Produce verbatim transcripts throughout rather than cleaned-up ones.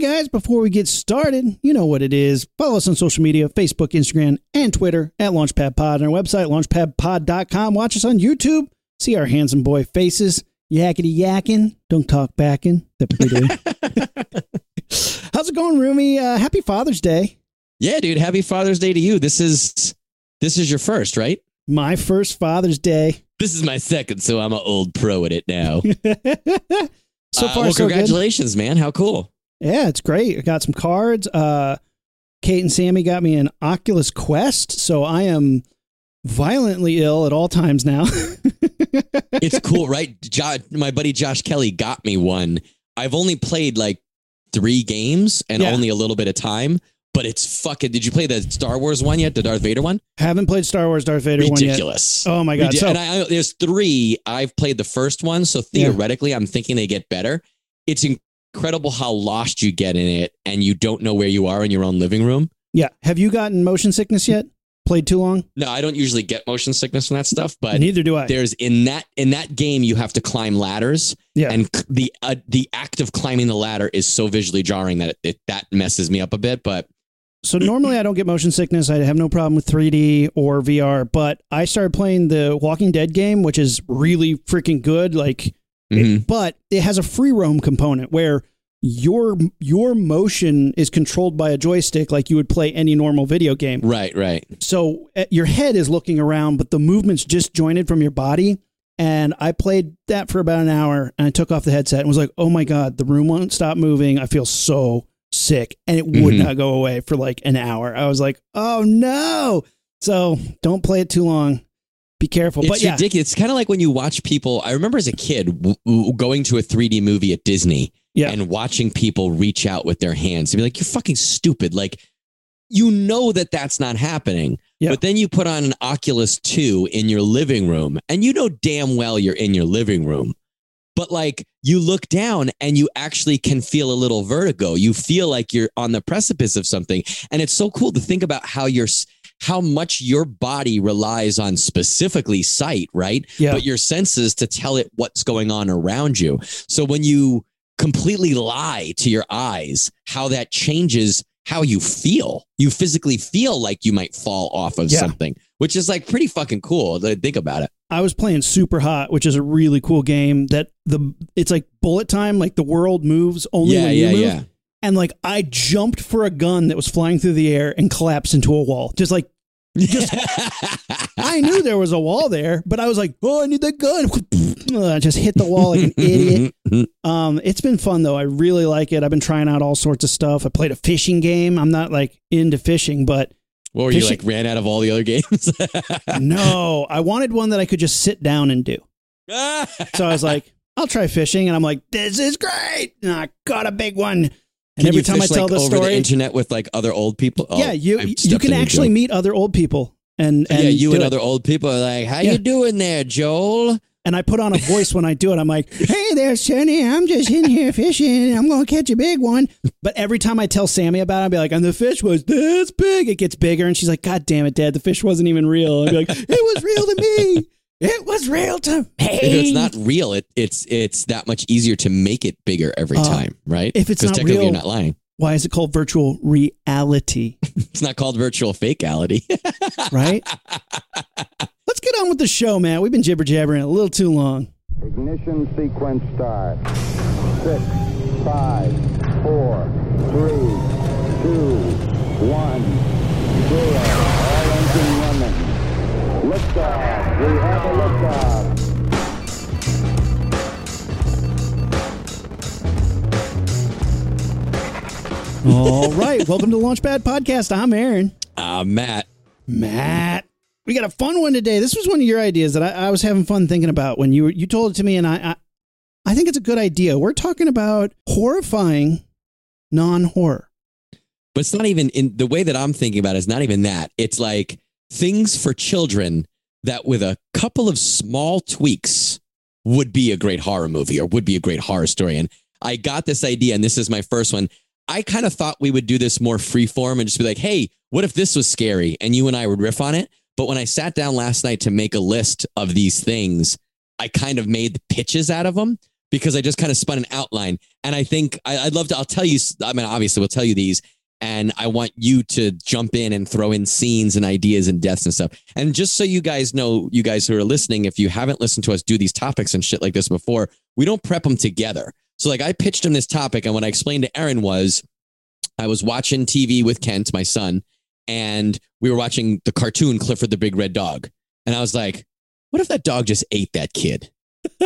Hey guys, before we get started, you know what it is. Follow us on social media, Facebook, Instagram, and Twitter at LaunchpadPod, and our website, launchpad pod dot com. Watch us on YouTube. See our handsome boy faces. Yakety yakking. Don't talk backing. That's what we do. How's it going, Roomie? Uh, happy Father's Day. Yeah, dude. Happy Father's Day to you. This is this is your first, right? My first Father's Day. This is my second, so I'm an old pro at it now. So far, uh, well, so congratulations, good. Man. How cool. Yeah, it's great. I got some cards. Uh, Kate and Sammy got me an Oculus Quest, so I am violently ill at all times now. It's cool, right? Jo- my buddy Josh Kelly got me one. I've only played like three games and yeah. only a little bit of time, but it's fucking... Did you play the Star Wars one yet? The Darth Vader one? Haven't played Star Wars Darth Vader Ridiculous. one yet. Ridiculous. Oh, my God. Ridic- so- and I, I, there's three. I've played the first one, so theoretically, yeah. I'm thinking they get better. It's incredible. Incredible how lost you get in it and you don't know where you are in your own living room. Yeah. Have you gotten motion sickness yet? Played too long? No, I don't usually get motion sickness and that stuff, but neither do I. There's in that in that game you have to climb ladders. Yeah. And the uh, the act of climbing the ladder is so visually jarring that it, it that messes me up a bit, but so normally I don't get motion sickness. I have no problem with three D or V R, but I started playing the Walking Dead game, which is really freaking good. Like Mm-hmm. It, but it has a free roam component where your your motion is controlled by a joystick like you would play any normal video game. Right, right. So uh, your head is looking around, but the movement's disjointed from your body. And I played that for about an hour and I took off the headset and was like, oh my God, the room won't stop moving. I feel so sick. And it would mm-hmm. not go away for like an hour. I was like, oh no. So don't play it too long. Be careful. It's but yeah. ridiculous. It's kind of like when you watch people. I remember as a kid w- w- going to a three D movie at Disney yeah. and watching people reach out with their hands and be like, you're fucking stupid. Like, you know that that's not happening. Yeah. But then you put on an Oculus two in your living room and you know damn well you're in your living room. But like you look down and you actually can feel a little vertigo. You feel like you're on the precipice of something. And it's so cool to think about how you're... how much your body relies on specifically sight, right? Yeah. But your senses to tell it what's going on around you. So when you completely lie to your eyes, how that changes how you feel. You physically feel like you might fall off of yeah. something, which is like pretty fucking cool to think about it. I was playing Super Hot, which is a really cool game that the it's like bullet time, like the world moves only yeah, when you yeah, move. Yeah. And like I jumped for a gun that was flying through the air and collapsed into a wall. Just like, just, I knew there was a wall there, but I was like, oh, I need that gun. I just hit the wall like an idiot. Um, it's been fun though. I really like it. I've been trying out all sorts of stuff. I played a fishing game. I'm not like into fishing, but. What were fishing- you like ran out of all the other games? No, I wanted one that I could just sit down and do. So I was like, I'll try fishing. And I'm like, this is great. And I got a big one. And can every time fish, I tell like, the story over the internet with like other old people. Oh, yeah, you you can actually meet other old people and, and yeah, you and it. other old people are like, how yeah. you doing there, Joel? And I put on a voice when I do it. I'm like, hey there, Sonny. I'm just in here fishing. I'm gonna catch a big one. But every time I tell Sammy about it, I'll be like, and the fish was this big. It gets bigger, and she's like, God damn it, Dad, the fish wasn't even real. I'll be like, it was real to me. It was real to me. If it's not real, it, it's it's that much easier to make it bigger every uh, time, right? If it's not technically real, you're not lying. Why is it called virtual reality? It's not called virtual fakeality, right? Let's get on with the show, man. We've been jibber jabbering a little too long. Ignition sequence start. Six, five, four, three, two, one, zero. All engine running. Liftoff. We have a liftoff. All right. Welcome to Launchpad Podcast. I'm Aaron. I'm uh, Matt. Matt. We got a fun one today. This was one of your ideas that I, I was having fun thinking about when you you told it to me, and I, I I think it's a good idea. We're talking about horrifying non-horror. But it's not even in the way that I'm thinking about it, it's not even that. It's like things for children that with a couple of small tweaks would be a great horror movie or would be a great horror story. And I got this idea, and this is my first one. I kind of thought we would do this more freeform and just be like, hey, what if this was scary? And you and I would riff on it. But when I sat down last night to make a list of these things, I kind of made the pitches out of them. because I just kind of spun an outline. And I think I, I'd love to, I'll tell you, I mean, obviously we'll tell you these, and I want you to jump in and throw in scenes and ideas and deaths and stuff. And just so you guys know, you guys who are listening, if you haven't listened to us do these topics and shit like this before, we don't prep them together. So like I pitched him this topic, and what I explained to Aaron was I was watching T V with Kent, my son, and we were watching the cartoon Clifford the Big Red Dog. And I was like, what if that dog just ate that kid?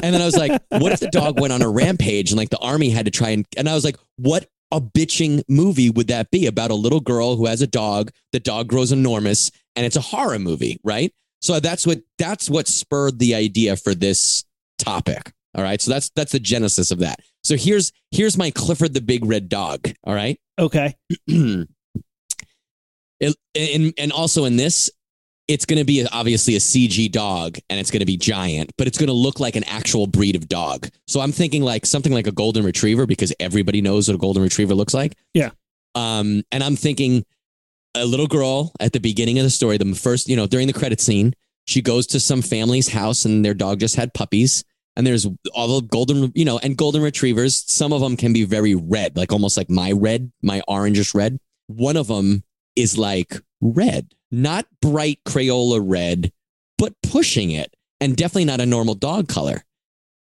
And then I was like, what if the dog went on a rampage and like the army had to try and, and I was like, what a bitching movie would that be about a little girl who has a dog, the dog grows enormous, and it's a horror movie, right? So that's what, that's what spurred the idea for this topic. All right. So that's, that's the genesis of that. So here's, here's my Clifford the Big Red Dog. All right. Okay. It, and, and also in this, it's going to be obviously a C G dog, and it's going to be giant, but it's going to look like an actual breed of dog. So I'm thinking like something like a golden retriever, because everybody knows what a golden retriever looks like. Yeah. Um, and I'm thinking a little girl at the beginning of the story, the first, you know, during the credit scene, she goes to some family's house and their dog just had puppies. And there's all the golden, you know, and golden retrievers. Some of them can be very red, like almost like my red, my orangish red. One of them is like red, not bright Crayola red, but pushing it, and definitely not a normal dog color.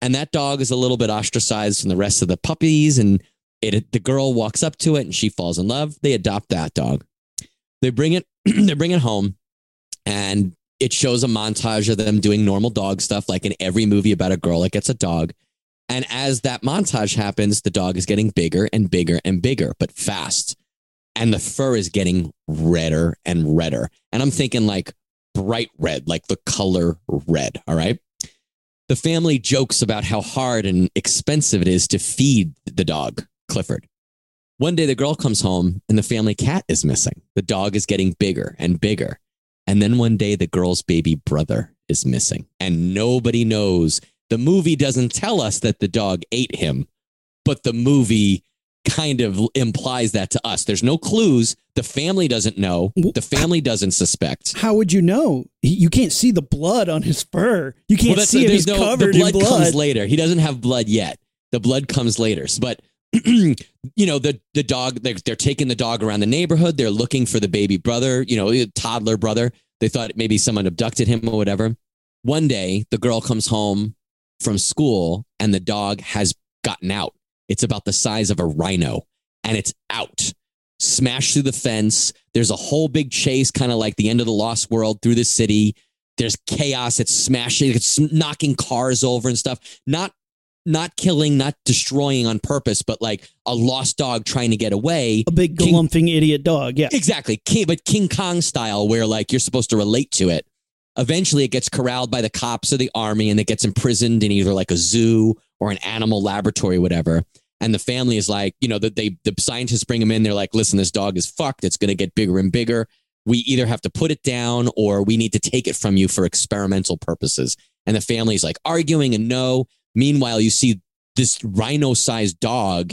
And that dog is a little bit ostracized from the rest of the puppies. And it, the girl walks up to it and she falls in love. They adopt that dog. They bring it, they bring it home, and it shows a montage of them doing normal dog stuff, like in every movie about a girl that gets a dog. And as that montage happens, the dog is getting bigger and bigger and bigger, but fast. And the fur is getting redder and redder. And I'm thinking like bright red, like the color red. All right. The family jokes about how hard and expensive it is to feed the dog, Clifford. One day the girl comes home and the family cat is missing. The dog is getting bigger and bigger. And then one day the girl's baby brother is missing, and nobody knows. The movie doesn't tell us that the dog ate him, but the movie kind of implies that to us. There's no clues. The family doesn't know. The family doesn't suspect. How would you know? You can't see the blood on his fur. You can't well, see it. He's no, covered the blood in blood. Comes later. He doesn't have blood yet. The blood comes later. But you know, the, the dog, they're, they're taking the dog around the neighborhood. They're looking for the baby brother, you know, toddler brother. They thought maybe someone abducted him or whatever. One day, the girl comes home from school and the dog has gotten out. It's about the size of a rhino, and it's out, smashed through the fence. There's a whole big chase, kind of like the end of the Lost World, through the city. There's chaos. It's smashing, it's knocking cars over and stuff. Not Not killing, not destroying on purpose, but like a lost dog trying to get away. A big galumphing idiot dog. Yeah, exactly. King, but King Kong style, where like you're supposed to relate to it. Eventually it gets corralled by the cops or the army, and it gets imprisoned in either like a zoo or an animal laboratory, or whatever. And the family is like, you know, that they, the scientists bring him in. They're like, listen, this dog is fucked. It's going to get bigger and bigger. We either have to put it down or we need to take it from you for experimental purposes. And the family's like arguing and no. Meanwhile, you see this rhino-sized dog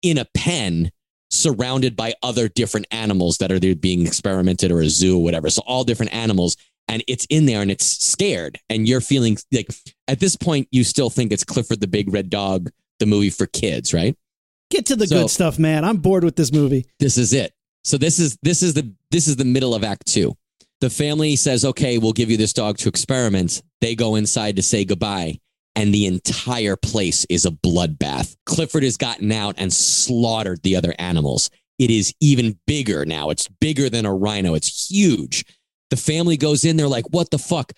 in a pen surrounded by other different animals that are there being experimented, or a zoo or whatever. So all different animals, and it's in there and it's scared. And you're feeling like at this point, you still think it's Clifford the Big Red Dog, the movie for kids, right? Get to the so, good stuff, man. I'm bored with this movie. This is it. So this is this is the this is the middle of act two. The family says, OK, we'll give you this dog to experiment. They go inside to say goodbye. And the entire place is a bloodbath. Clifford has gotten out and slaughtered the other animals. It is even bigger now. It's bigger than a rhino. It's huge. The family goes in. They're like, what the fuck?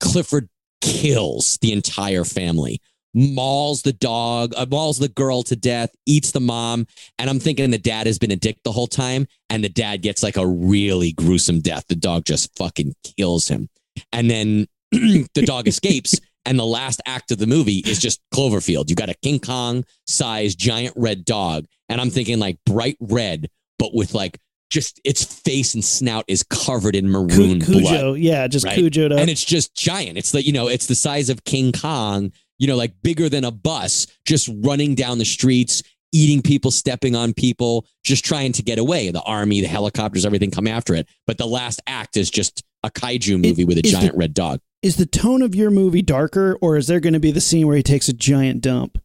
Clifford kills the entire family, mauls the dog, uh, mauls the girl to death, eats the mom. And I'm thinking the dad has been a dick the whole time. And the dad gets like a really gruesome death. The dog just fucking kills him. And then the dog escapes. And the last act of the movie is just Cloverfield. You got a King Kong sized giant red dog. And I'm thinking like bright red, but with like just its face and snout is covered in maroon Cujo, blood. Yeah, just right? Cujo'd up. And it's just giant. It's like, you know, it's the size of King Kong, you know, like bigger than a bus, just running down the streets, eating people, stepping on people, just trying to get away. The army, the helicopters, everything come after it. But the last act is just a kaiju movie it, with a giant the- red dog. Is the tone of your movie darker, or is there going to be the scene where he takes a giant dump?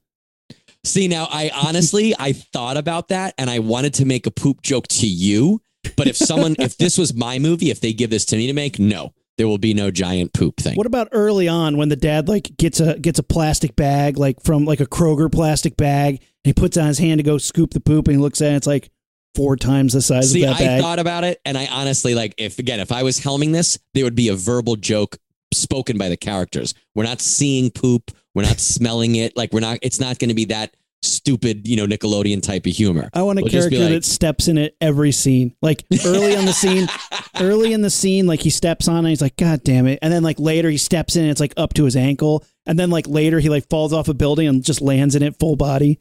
See, now I honestly, I thought about that and I wanted to make a poop joke to you. But if someone, if this was my movie, if they give this to me to make, no, there will be no giant poop thing. What about early on when the dad like gets a gets a plastic bag, like from like a Kroger plastic bag, and he puts on his hand to go scoop the poop and he looks at it and it's like four times the size See, of that I bag. I thought about it and I honestly like if again, if I was helming this, there would be a verbal joke spoken by the characters. We're not seeing poop. We're not smelling it. Like we're not. It's not going to be that stupid, you know, Nickelodeon type of humor. I want a we'll character like, that steps in it every scene. Like early on the scene, early in the scene, like he steps on and he's like, God damn it. And then like later he steps in and it's like up to his ankle. And then like later he like falls off a building and just lands in it full body.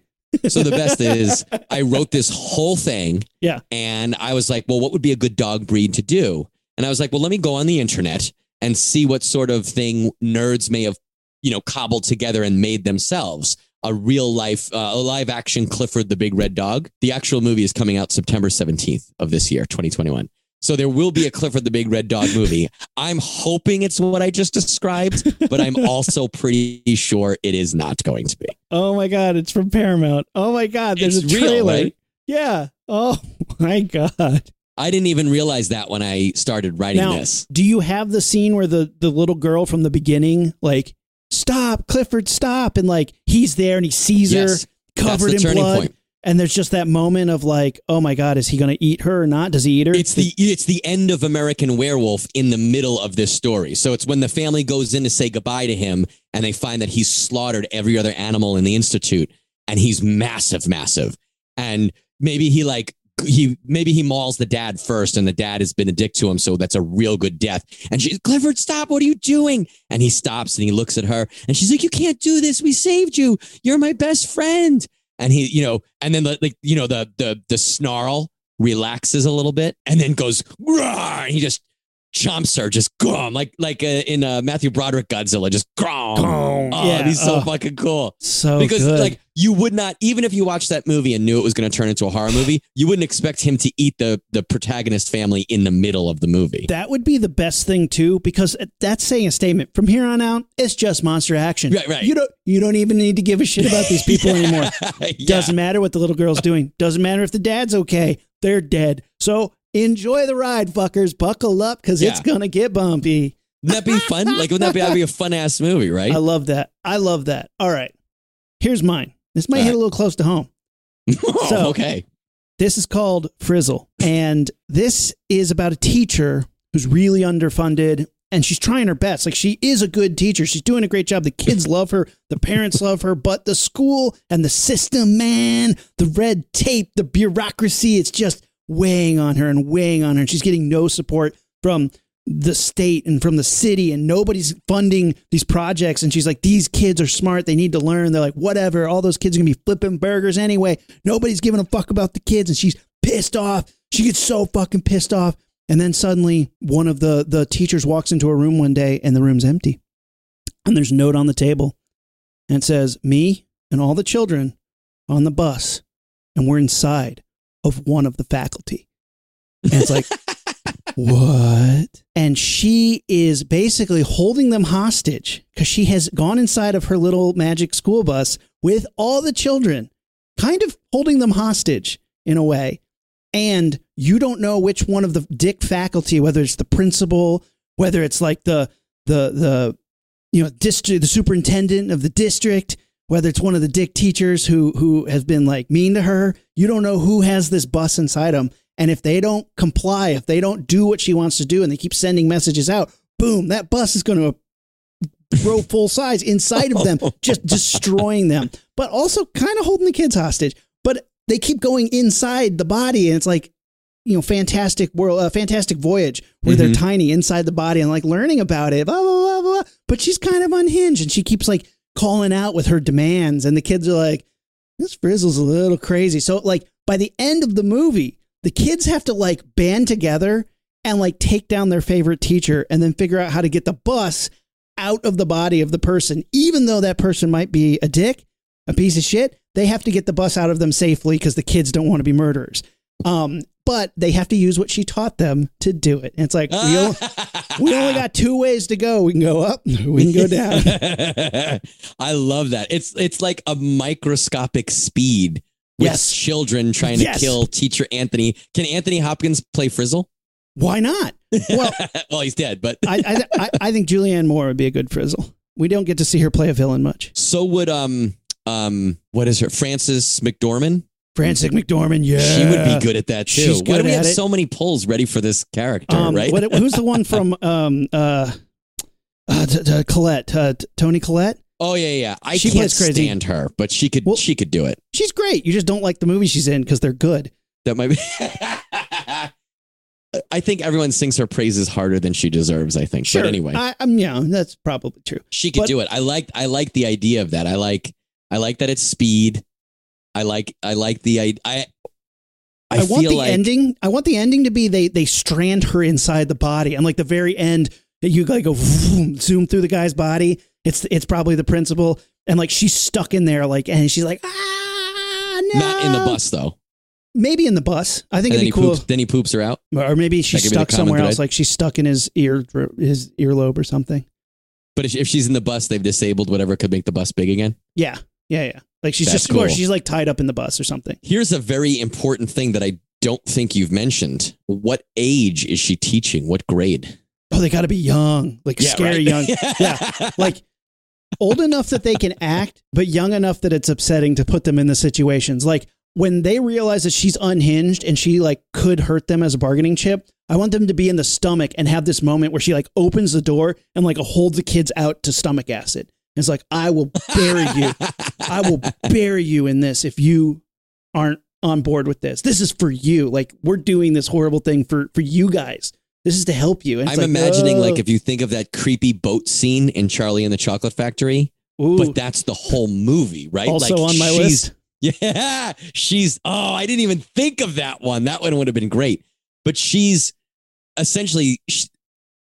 So the best is I wrote this whole thing. Yeah. And I was like, well, what would be a good dog breed to do? And I was like, well, let me go on the internet and see what sort of thing nerds may have, you know, cobbled together and made themselves. A real life, uh, a live action Clifford the Big Red Dog. The actual movie is coming out September seventeenth of this year, twenty twenty-one. So there will be a Clifford the Big Red Dog movie. I'm hoping it's what I just described, but I'm also pretty sure it is not going to be. Oh my God, it's from Paramount. Oh my God, there's it's a trailer. Real, right? Yeah. Oh my God. I didn't even realize that when I started writing now, this. Do you have the scene where the, the little girl from the beginning, like, stop, Clifford, stop. And like, he's there and he sees yes, her covered in blood. Point. And there's just that moment of like, oh my God, is he going to eat her or not? Does he eat her? It's the it's the end of American Werewolf in the middle of this story. So it's when the family goes in to say goodbye to him and they find that he's slaughtered every other animal in the Institute. And he's massive, massive. And maybe he like he maybe he mauls the dad first and the dad has been a dick to him. So that's a real good death. And she's Clifford, stop. What are you doing? And he stops and he looks at her and she's like, you can't do this. We saved you. You're my best friend. And he, you know, and then like, you know, the, the, the snarl relaxes a little bit and then goes, and he just chomps her, just grom, like, like uh, in uh, Matthew Broderick Godzilla, just grom. Oh, yeah. He's so oh, fucking cool. So because good. Like you would not, even if you watched that movie and knew it was going to turn into a horror movie, you wouldn't expect him to eat the, the protagonist family in the middle of the movie. That would be the best thing too, because that's saying a statement from here on out. It's just monster action. Right, right. You don't, you don't even need to give a shit about these people yeah, anymore. Yeah. Doesn't matter what the little girl's doing. Doesn't matter if the dad's okay. They're dead. So enjoy the ride, fuckers. Buckle up because yeah. it's going to get bumpy. Wouldn't that be fun? Like, wouldn't that be, that'd be a fun ass movie, right? I love that. I love that. All right. Here's mine. This might All hit right. a little close to home. Oh, so, okay. This is called Frizzle. And this is about a teacher who's really underfunded and she's trying her best. Like, she is a good teacher. She's doing a great job. The kids love her. The parents love her. But the school and the system, man, the red tape, the bureaucracy, it's just weighing on her and weighing on her. And she's getting no support from the state and from the city, and nobody's funding these projects. And she's like, these kids are smart. They need to learn. They're like, whatever. All those kids are going to be flipping burgers anyway. Nobody's giving a fuck about the kids. And she's pissed off. She gets so fucking pissed off. And then suddenly one of the, the teachers walks into a room one day and the room's empty. And there's a note on the table and it says, me and all the children on the bus. And we're inside of one of the faculty. And it's like, what? And she is basically holding them hostage because she has gone inside of her little magic school bus with all the children, kind of holding them hostage in a way. And you don't know which one of the dick faculty, whether it's the principal, whether it's like the, the, the, you know, district, the superintendent of the district, whether it's one of the dick teachers who, who has been like mean to her. You don't know who has this bus inside them. And if they don't comply, if they don't do what she wants to do and they keep sending messages out, boom, that bus is going to grow full size inside of them, just destroying them, but also kind of holding the kids hostage. But they keep going inside the body. And it's like, you know, fantastic world, uh, fantastic voyage where mm-hmm. they're tiny inside the body and like learning about it, blah, blah, blah, blah. But she's kind of unhinged and she keeps like calling out with her demands. And the kids are like, this Frizzle's a little crazy. So like by the end of the movie, the kids have to like band together and like take down their favorite teacher and then figure out how to get the bus out of the body of the person. Even though that person might be a dick, a piece of shit, they have to get the bus out of them safely because the kids don't want to be murderers. Um, but they have to use what she taught them to do it. And it's like, we only, we only got two ways to go. We can go up, we can go down. I love that. It's, it's like a microscopic speed with yes. children trying yes. to kill teacher Anthony. Can Anthony Hopkins play Frizzle? Why not? Well, well, he's dead, but I, I, th- I, I think Julianne Moore would be a good Frizzle. We don't get to see her play a villain much. So would, um, um, what is her? Frances McDormand. Frances McDormand, yeah. She would be good at that, too. She's Why do we have it? so many polls ready for this character, um, right? What, who's the one from um, uh, uh, t- t- Collette? Uh, t- Toni Collette? Oh, yeah, yeah. I she can't stand her, but she could well, she could do it. She's great. You just don't like the movie she's in because they're good. That might be... I think everyone sings her praises harder than she deserves, I think. Sure. But anyway. I, um, yeah, that's probably true. She could but, do it. I like I like the idea of that. I like I like that it's speed. I like, I like the, I, I, I, I want the like... ending. I want the ending to be, they, they strand her inside the body. And like the very end, you like go vroom, zoom through the guy's body. It's, it's probably the principal. And like, she's stuck in there. Like, and she's like, ah, no. Not in the bus though. Maybe in the bus. I think and it'd be cool. Poops, if, then he poops her out. Or maybe she's stuck somewhere else. Like she's stuck in his ear, his earlobe or something. But if, if she's in the bus, they've disabled whatever could make the bus big again. Yeah. Yeah. Yeah. Like she's That's just, cool. or she's like tied up in the bus or something. Here's a very important thing that I don't think you've mentioned. What age is she teaching? What grade? Oh, they got to be young, like yeah, scary right? young. yeah. Like old enough that they can act, but young enough that it's upsetting to put them in the situations. Like when they realize that she's unhinged and she like could hurt them as a bargaining chip. I want them to be in the stomach and have this moment where she like opens the door and like holds the kids out to stomach acid. It's like, I will bury you. I will bury you in this if you aren't on board with this. This is for you. Like, we're doing this horrible thing for, for you guys. This is to help you. And I'm like, imagining, oh. like, if you think of that creepy boat scene in Charlie and the Chocolate Factory, Ooh. but that's the whole movie, right? Also like, on my she's, list. Yeah. She's, oh, I didn't even think of that one. That one would have been great. But she's essentially, she,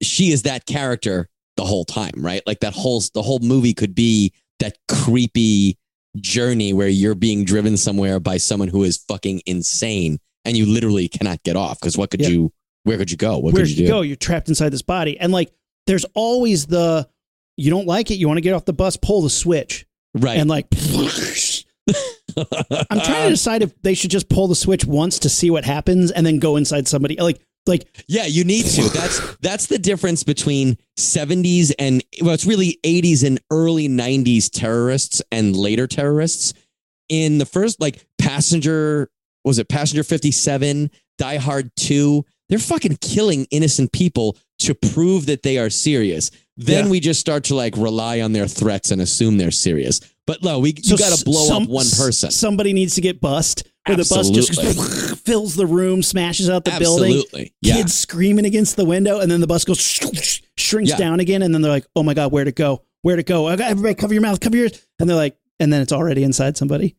she is that character the whole time, right? Like that whole the whole movie could be that creepy journey where you're being driven somewhere by someone who is fucking insane and you literally cannot get off because what could yeah. you where could you go what where could you, you do? go you're trapped inside this body. And like there's always the you don't like it, you want to get off the bus, pull the switch, right? And like I'm trying to decide if they should just pull the switch once to see what happens and then go inside somebody. Like Like, yeah, you need to. That's that's the difference between seventies and well, it's really eighties and early nineties terrorists and later terrorists. In the first, like passenger, was it Passenger fifty-seven, Die Hard two? They're fucking killing innocent people to prove that they are serious. Then yeah. we just start to like rely on their threats and assume they're serious. But no, we so you got to blow some, up one person. Somebody needs to get bussed. Where the bus just fills the room, smashes out the Absolutely. building. Absolutely, yeah. Kids screaming against the window, and then the bus goes sh- shrinks yeah. down again, and then they're like, "Oh my god, where'd it go? Where'd it go? Everybody, cover your mouth, cover yours." And they're like, and then it's already inside somebody.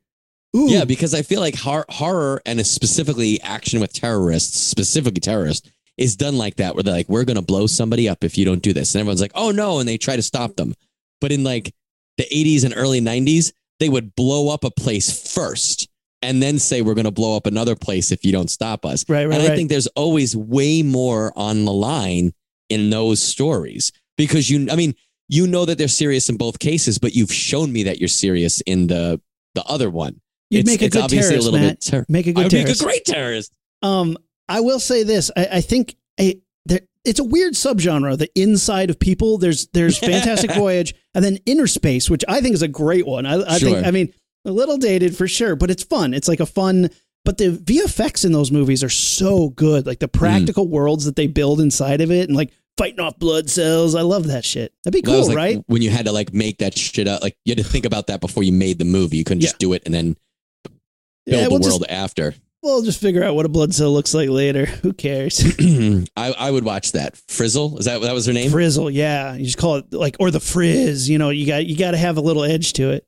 Ooh. Yeah, because I feel like hor- horror and specifically action with terrorists, specifically terrorists, is done like that, where they're like, "We're gonna blow somebody up if you don't do this," and everyone's like, "Oh no!" and they try to stop them. But in like the eighties and early nineties, they would blow up a place first. And then say, we're going to blow up another place if you don't stop us. Right, right, and I right. think there's always way more on the line in those stories because you, I mean, you know that they're serious in both cases, but you've shown me that you're serious in the the other one. You'd it's, make a it's good terrorist, a little Matt. Bit ter- make a good I would terrorist. Make a great terrorist. Um, I will say this. I, I think I, there, it's a weird subgenre, the inside of people. There's, there's Fantastic Voyage and then Inner Space, which I think is a great one. I, I sure. think, I mean... A little dated for sure, but it's fun. It's like a fun, but the V F X in those movies are so good. Like the practical mm. worlds that they build inside of it and like fighting off blood cells. I love that shit. That'd be well, cool, like, right? When you had to like make that shit up, like you had to think about that before you made the movie. You couldn't yeah. just do it and then build yeah, we'll the world just, after. We'll just figure out what a blood cell looks like later. Who cares? I, I would watch that. Frizzle. Is that, that was her name? Frizzle. Yeah. You just call it like, or the frizz, you know, you got, you got to have a little edge to it.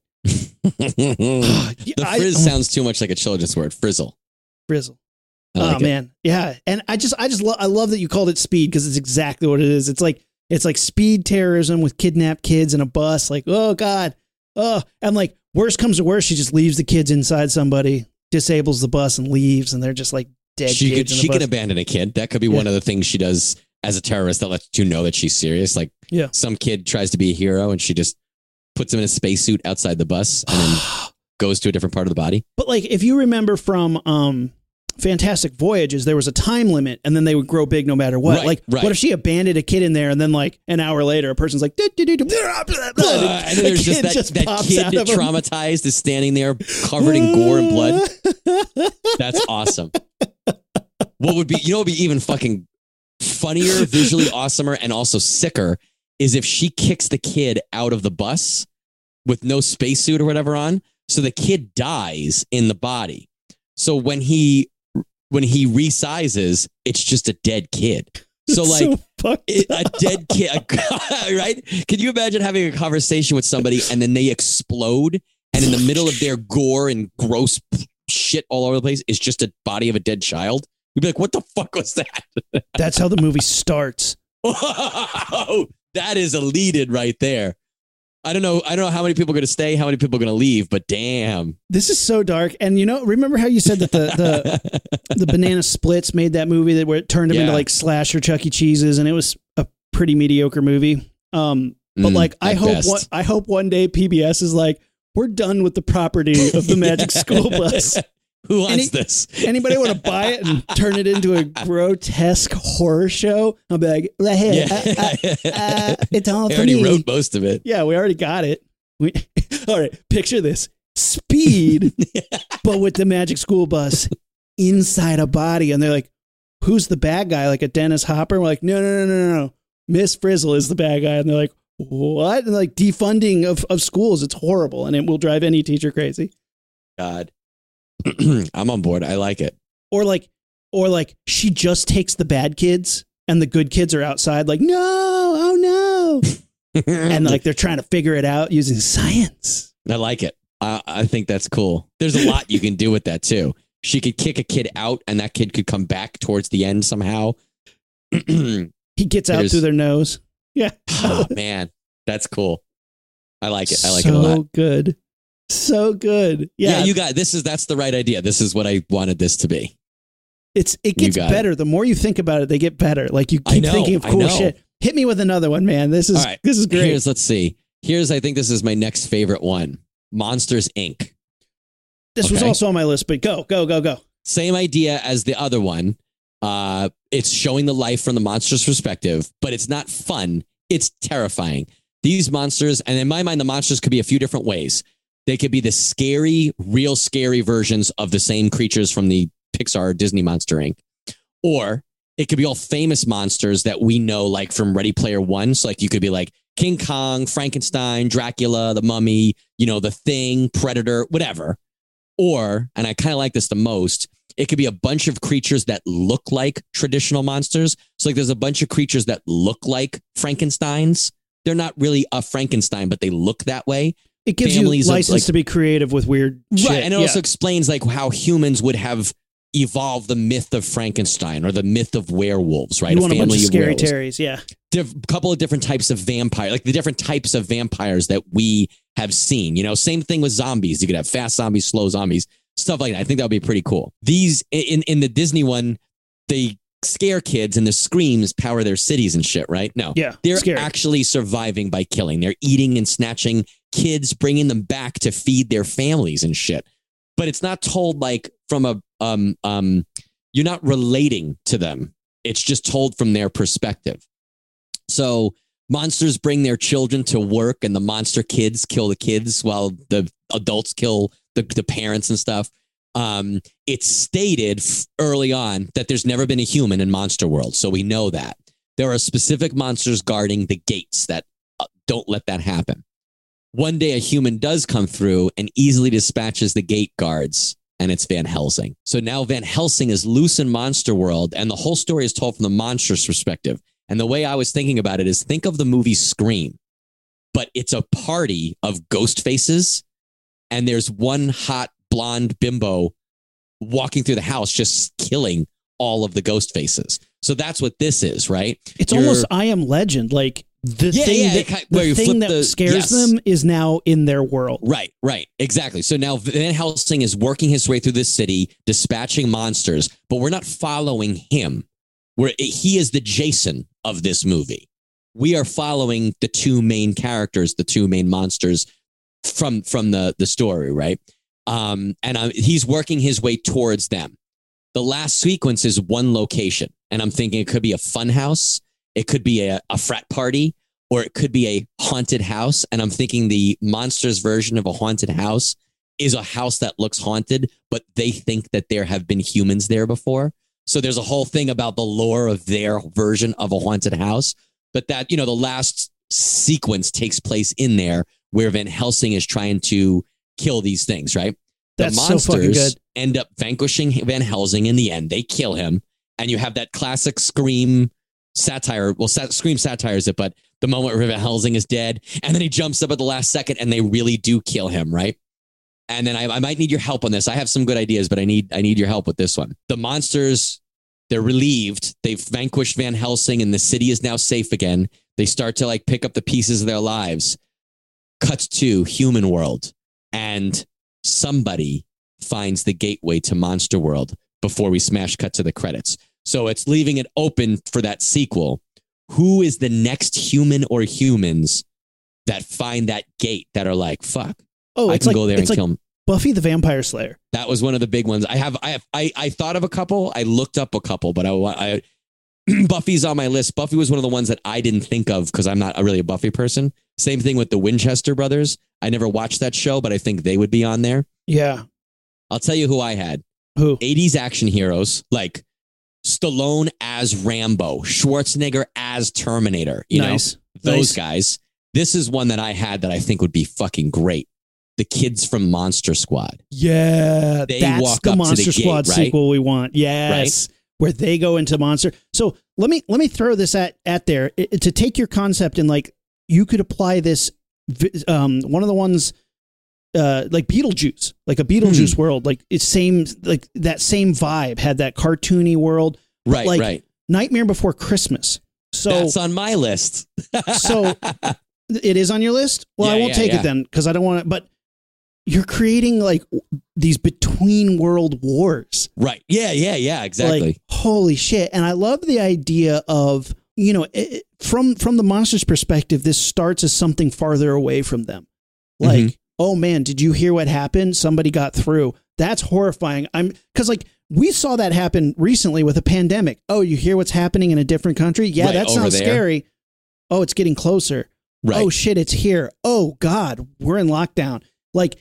The frizz I, sounds too much like a children's word. Frizzle, frizzle. Like oh it. man, yeah. And I just, I just, lo- I love that you called it speed because it's exactly what it is. It's like, it's like speed terrorism with kidnapped kids in a bus. Like, oh god, oh, and like worst comes to worst, she just leaves the kids inside somebody, disables the bus, and leaves, and they're just like dead she kids. Could, in the she bus. Can abandon a kid. That could be yeah. one of the things she does as a terrorist that lets you know that she's serious. Like yeah. some kid tries to be a hero and she just puts him in a spacesuit outside the bus and then goes to a different part of the body. But like, if you remember from um, Fantastic Voyages, there was a time limit and then they would grow big no matter what. Right, like, right. what if she abandoned a kid in there and then like an hour later, a person's like, and there's just that, just that kid that traumatized is standing there covered in gore and blood. That's awesome. What would be, you know, what would be even fucking funnier, visually awesomer, and also sicker is if she kicks the kid out of the bus with no spacesuit or whatever on. So the kid dies in the body. So when he when he resizes, it's just a dead kid. So it's like so it, a dead kid, a, right? Can you imagine having a conversation with somebody and then they explode and in the middle of their gore and gross shit all over the place is just a body of a dead child? You'd be like, what the fuck was that? That's how the movie starts. Whoa, that is eluded right there. I don't know. I don't know how many people are going to stay, how many people are going to leave, but damn. This is so dark. And you know, remember how you said that the the, the Banana Splits made that movie that where it turned them yeah. into like slasher Chuck E. Cheese's, and it was a pretty mediocre movie. Um, but mm, like, I hope one, I hope one day P B S is like, we're done with the property of the Magic School Bus. Who wants Any, this? Anybody want to buy it and turn it into a grotesque horror show? I'll be like, right here, yeah. uh, uh, uh, it's all for me. We already wrote most of it. Yeah, we already got it. We, all right, picture this. Speed, but with the Magic School Bus inside a body. And they're like, who's the bad guy? Like a Dennis Hopper? And we're like, no, no, no, no, no. Miss Frizzle is the bad guy. And they're like, what? And like defunding of, of schools. It's horrible. And it will drive any teacher crazy. God. I'm on board. I like it. Or like, or like she just takes the bad kids and the good kids are outside like, no, oh no. And like, they're trying to figure it out using science. I like it. I, I think that's cool. There's a lot you can do with that too. She could kick a kid out and that kid could come back towards the end somehow. He gets out There's... through their nose. Yeah. Oh man. That's cool. I like it. I like so it a lot. So good. So good. Yeah. yeah, you got this is that's the right idea. This is what I wanted this to be. It's it gets better. It. The more you think about it, they get better. Like you keep know, thinking of cool shit. Hit me with another one, man. This is right. this is great. Here's let's see. Here's I think this is my next favorite one. Monsters Incorporated. This okay. was also on my list, but go, go, go, go. Same idea as the other one. Uh it's showing the life from the monster's perspective, but it's not fun. It's terrifying. These monsters, and in my mind, the monsters could be a few different ways. They could be the scary, real scary versions of the same creatures from the Pixar Disney Monster Incorporated. Or it could be all famous monsters that we know, like from Ready Player One. So like you could be like King Kong, Frankenstein, Dracula, the Mummy, you know, the Thing, Predator, whatever. Or, and I kind of like this the most, it could be a bunch of creatures that look like traditional monsters. So like there's a bunch of creatures that look like Frankensteins. They're not really a Frankenstein, but they look that way. It gives you license like, to be creative with weird shit. Right, and it yeah. also explains like how humans would have evolved the myth of Frankenstein or the myth of werewolves, right? You a want family a bunch of scary terries, yeah. A couple of different types of vampire, like the different types of vampires that we have seen. You know, same thing with zombies. You could have fast zombies, slow zombies, stuff like that. I think that would be pretty cool. These, in, in the Disney one, they scare kids and the screams power their cities and shit, right? No. Yeah, they're scary. Actually surviving by killing. They're eating and snatching kids, bringing them back to feed their families and shit. But it's not told like from a, um, um, you're not relating to them. It's just told from their perspective. So monsters bring their children to work and the monster kids kill the kids while the adults kill the, the parents and stuff. Um, it's stated early on that there's never been a human in Monster World. So we know that there are specific monsters guarding the gates that uh, don't let that happen. One day a human does come through and easily dispatches the gate guards, and it's Van Helsing. So now Van Helsing is loose in Monster World, and the whole story is told from the monster's perspective. And the way I was thinking about it is think of the movie Scream, but it's a party of ghost faces, and there's one hot blonde bimbo walking through the house, just killing all of the ghost faces. So that's what this is, right? It's You're, almost I Am Legend. Like the yeah, thing yeah, that, kind of, the thing that the, scares yes. them is now in their world. Right, right. Exactly. So now Van Helsing is working his way through this city, dispatching monsters, but we're not following him. We're, he is the Jason of this movie. We are following the two main characters, the two main monsters from from the, the story, right? Um, and I'm, he's working his way towards them. The last sequence is one location, and I'm thinking it could be a fun house, it could be a, a frat party, or it could be a haunted house. And I'm thinking the monsters version of a haunted house is a house that looks haunted, but they think that there have been humans there before. So there's a whole thing about the lore of their version of a haunted house. But that, you know, the last sequence takes place in there where Van Helsing is trying to kill these things, right? The That's monsters so fucking good. End up vanquishing Van Helsing in the end. They kill him. And you have that classic Scream satire. Well, sat- Scream satire is it, but the moment where Van Helsing is dead and then he jumps up at the last second and they really do kill him, right? And then I, I might need your help on this. I have some good ideas, but I need I need your help with this one. The monsters... They're relieved. They've vanquished Van Helsing and the city is now safe again. They start to like pick up the pieces of their lives. Cuts to human world. And somebody finds the gateway to Monster World before we smash cut to the credits. So it's leaving it open for that sequel. Who is the next human or humans that find that gate that are like, fuck, oh, I can like, go there and like- kill him. Buffy the Vampire Slayer. That was one of the big ones. I have, I have, I, I thought of a couple. I looked up a couple, but I, I Buffy's on my list. Buffy was one of the ones that I didn't think of because I'm not really a Buffy person. Same thing with the Winchester brothers. I never watched that show, but I think they would be on there. Yeah. I'll tell you who I had. Who? eighties action heroes like Stallone as Rambo, Schwarzenegger as Terminator. You nice. know, those nice. guys. This is one that I had that I think would be fucking great. The kids from Monster Squad. Yeah, they that's walk the up Monster to the Squad gate, right? sequel we want. Yes, right? Where they go into Monster. So let me let me throw this at, at there it, to take your concept and like you could apply this. Um, one of the ones uh, like Beetlejuice, like a Beetlejuice hmm. world, like it seems like that same vibe had that cartoony world. Right, like, right. Nightmare Before Christmas. So that's on my list. So it is on your list. Well, yeah, I won't yeah, take yeah. it then because I don't want to. But you're creating like these between world wars. Right. Yeah. Yeah. Yeah. Exactly. Like, holy shit. And I love the idea of, you know, it, from, from the monster's perspective, this starts as something farther away from them. Like, mm-hmm. oh man, did you hear what happened? Somebody got through. That's horrifying. I'm cause like we saw that happen recently with a pandemic. Oh, you hear what's happening in a different country. Yeah. Right, that sounds there. scary. Oh, it's getting closer. Right. Oh shit. It's here. Oh God, we're in lockdown. Like,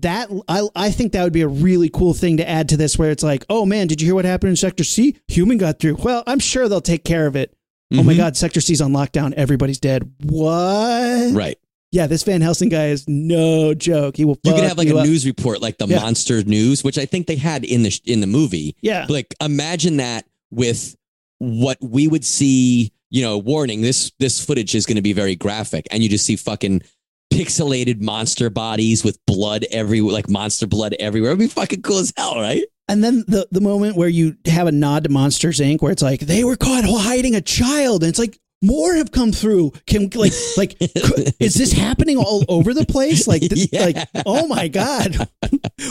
That I I think that would be a really cool thing to add to this where it's like, oh, man, did you hear what happened in Sector C? Human got through. Well, I'm sure they'll take care of it. Mm-hmm. Oh, my God. Sector C's on lockdown. Everybody's dead. What? Right. Yeah. This Van Helsing guy is no joke. He will. You could have like a up. news report like the yeah. monster news, which I think they had in the in the movie. Yeah. But like imagine that with what we would see, you know, warning this this footage is going to be very graphic and you just see fucking pixelated monster bodies with blood everywhere, like monster blood everywhere. It'd be fucking cool as hell, right? And then the, the moment where you have a nod to Monsters Incorporated where it's like, they were caught hiding a child. And it's like, more have come through. Can like, like, is this happening all over the place? Like, th- yeah. like, oh my God,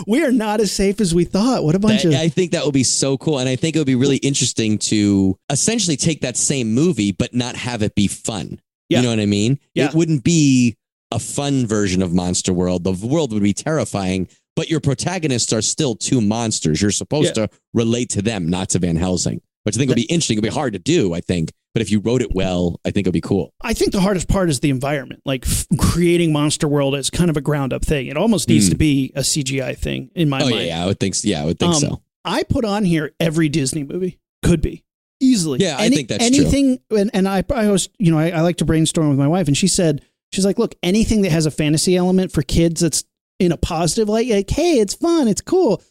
we are not as safe as we thought. What a bunch that, of, I think that would be so cool. And I think it would be really interesting to essentially take that same movie, but not have it be fun. Yeah. You know what I mean? Yeah. It wouldn't be a fun version of Monster World. The world would be terrifying, but your protagonists are still two monsters. You're supposed yeah. to relate to them, not to Van Helsing, which I think would be interesting. It'd be hard to do, I think. But if you wrote it well, I think it'd be cool. I think the hardest part is the environment, like f- creating Monster World is kind of a ground up thing. It almost needs mm. to be a C G I thing in my oh, mind. Oh, yeah, yeah, I would think so. Yeah, I would think um, so. I put on here every Disney movie could be easily. Yeah, Any, I think that's anything, true. And, and I, I was, you know, I, I like to brainstorm with my wife and she said, she's like, look, anything that has a fantasy element for kids that's in a positive light, like, hey, it's fun, it's cool,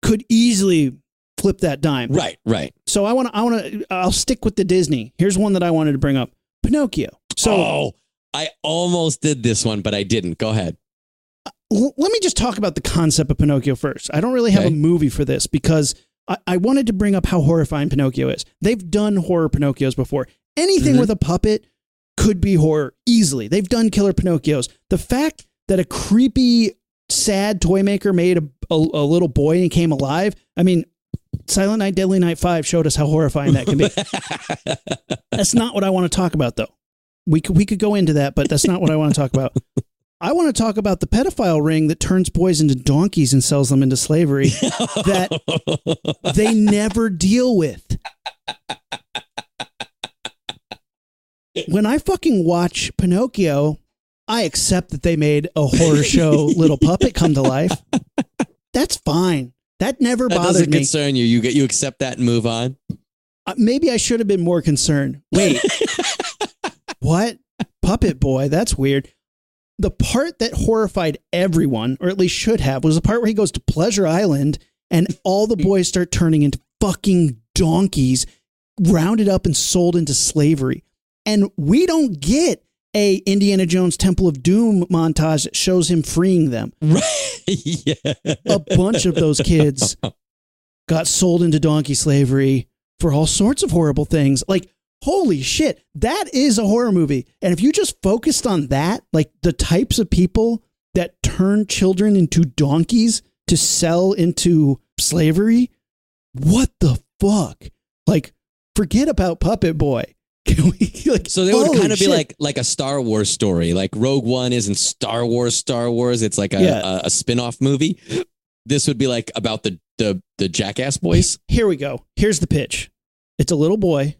could easily flip that dime. Right, right. So I want to, I want to, I'll stick with the Disney. Here's one that I wanted to bring up. Pinocchio. So oh, I almost did this one, but I didn't. Go ahead. L- let me just talk about the concept of Pinocchio first. I don't really have okay. a movie for this because I-, I wanted to bring up how horrifying Pinocchio is. They've done horror Pinocchios before. Anything mm-hmm. with a puppet could be horror easily. They've done killer Pinocchios. The fact that a creepy, sad toy maker made a, a, a little boy and he came alive. I mean, Silent Night, Deadly Night five showed us how horrifying that can be. That's not what I want to talk about, though. We could, we could go into that, but that's not what I want to talk about. I want to talk about the pedophile ring that turns boys into donkeys and sells them into slavery that they never deal with. When I fucking watch Pinocchio, I accept that they made a horror show little puppet come to life. That's fine. That never bothered me. That doesn't concern you. You get, you accept that and move on. Uh, maybe I should have been more concerned. Wait, what? Puppet boy? That's weird. The part that horrified everyone, or at least should have, was the part where he goes to Pleasure Island and all the boys start turning into fucking donkeys, rounded up and sold into slavery. And we don't get a Indiana Jones Temple of Doom montage that shows him freeing them. Right. Yeah. A bunch of those kids got sold into donkey slavery for all sorts of horrible things. Like, holy shit, that is a horror movie. And if you just focused on that, like the types of people that turn children into donkeys to sell into slavery, what the fuck? Like, forget about Puppet Boy. Can we, like, so they would kind of shit. be like like a Star Wars story. Like Rogue One isn't Star Wars, Star Wars. It's like a, yeah. a, a spin-off movie. This would be like about the, the, the jackass boys. Here we go. Here's the pitch. It's a little boy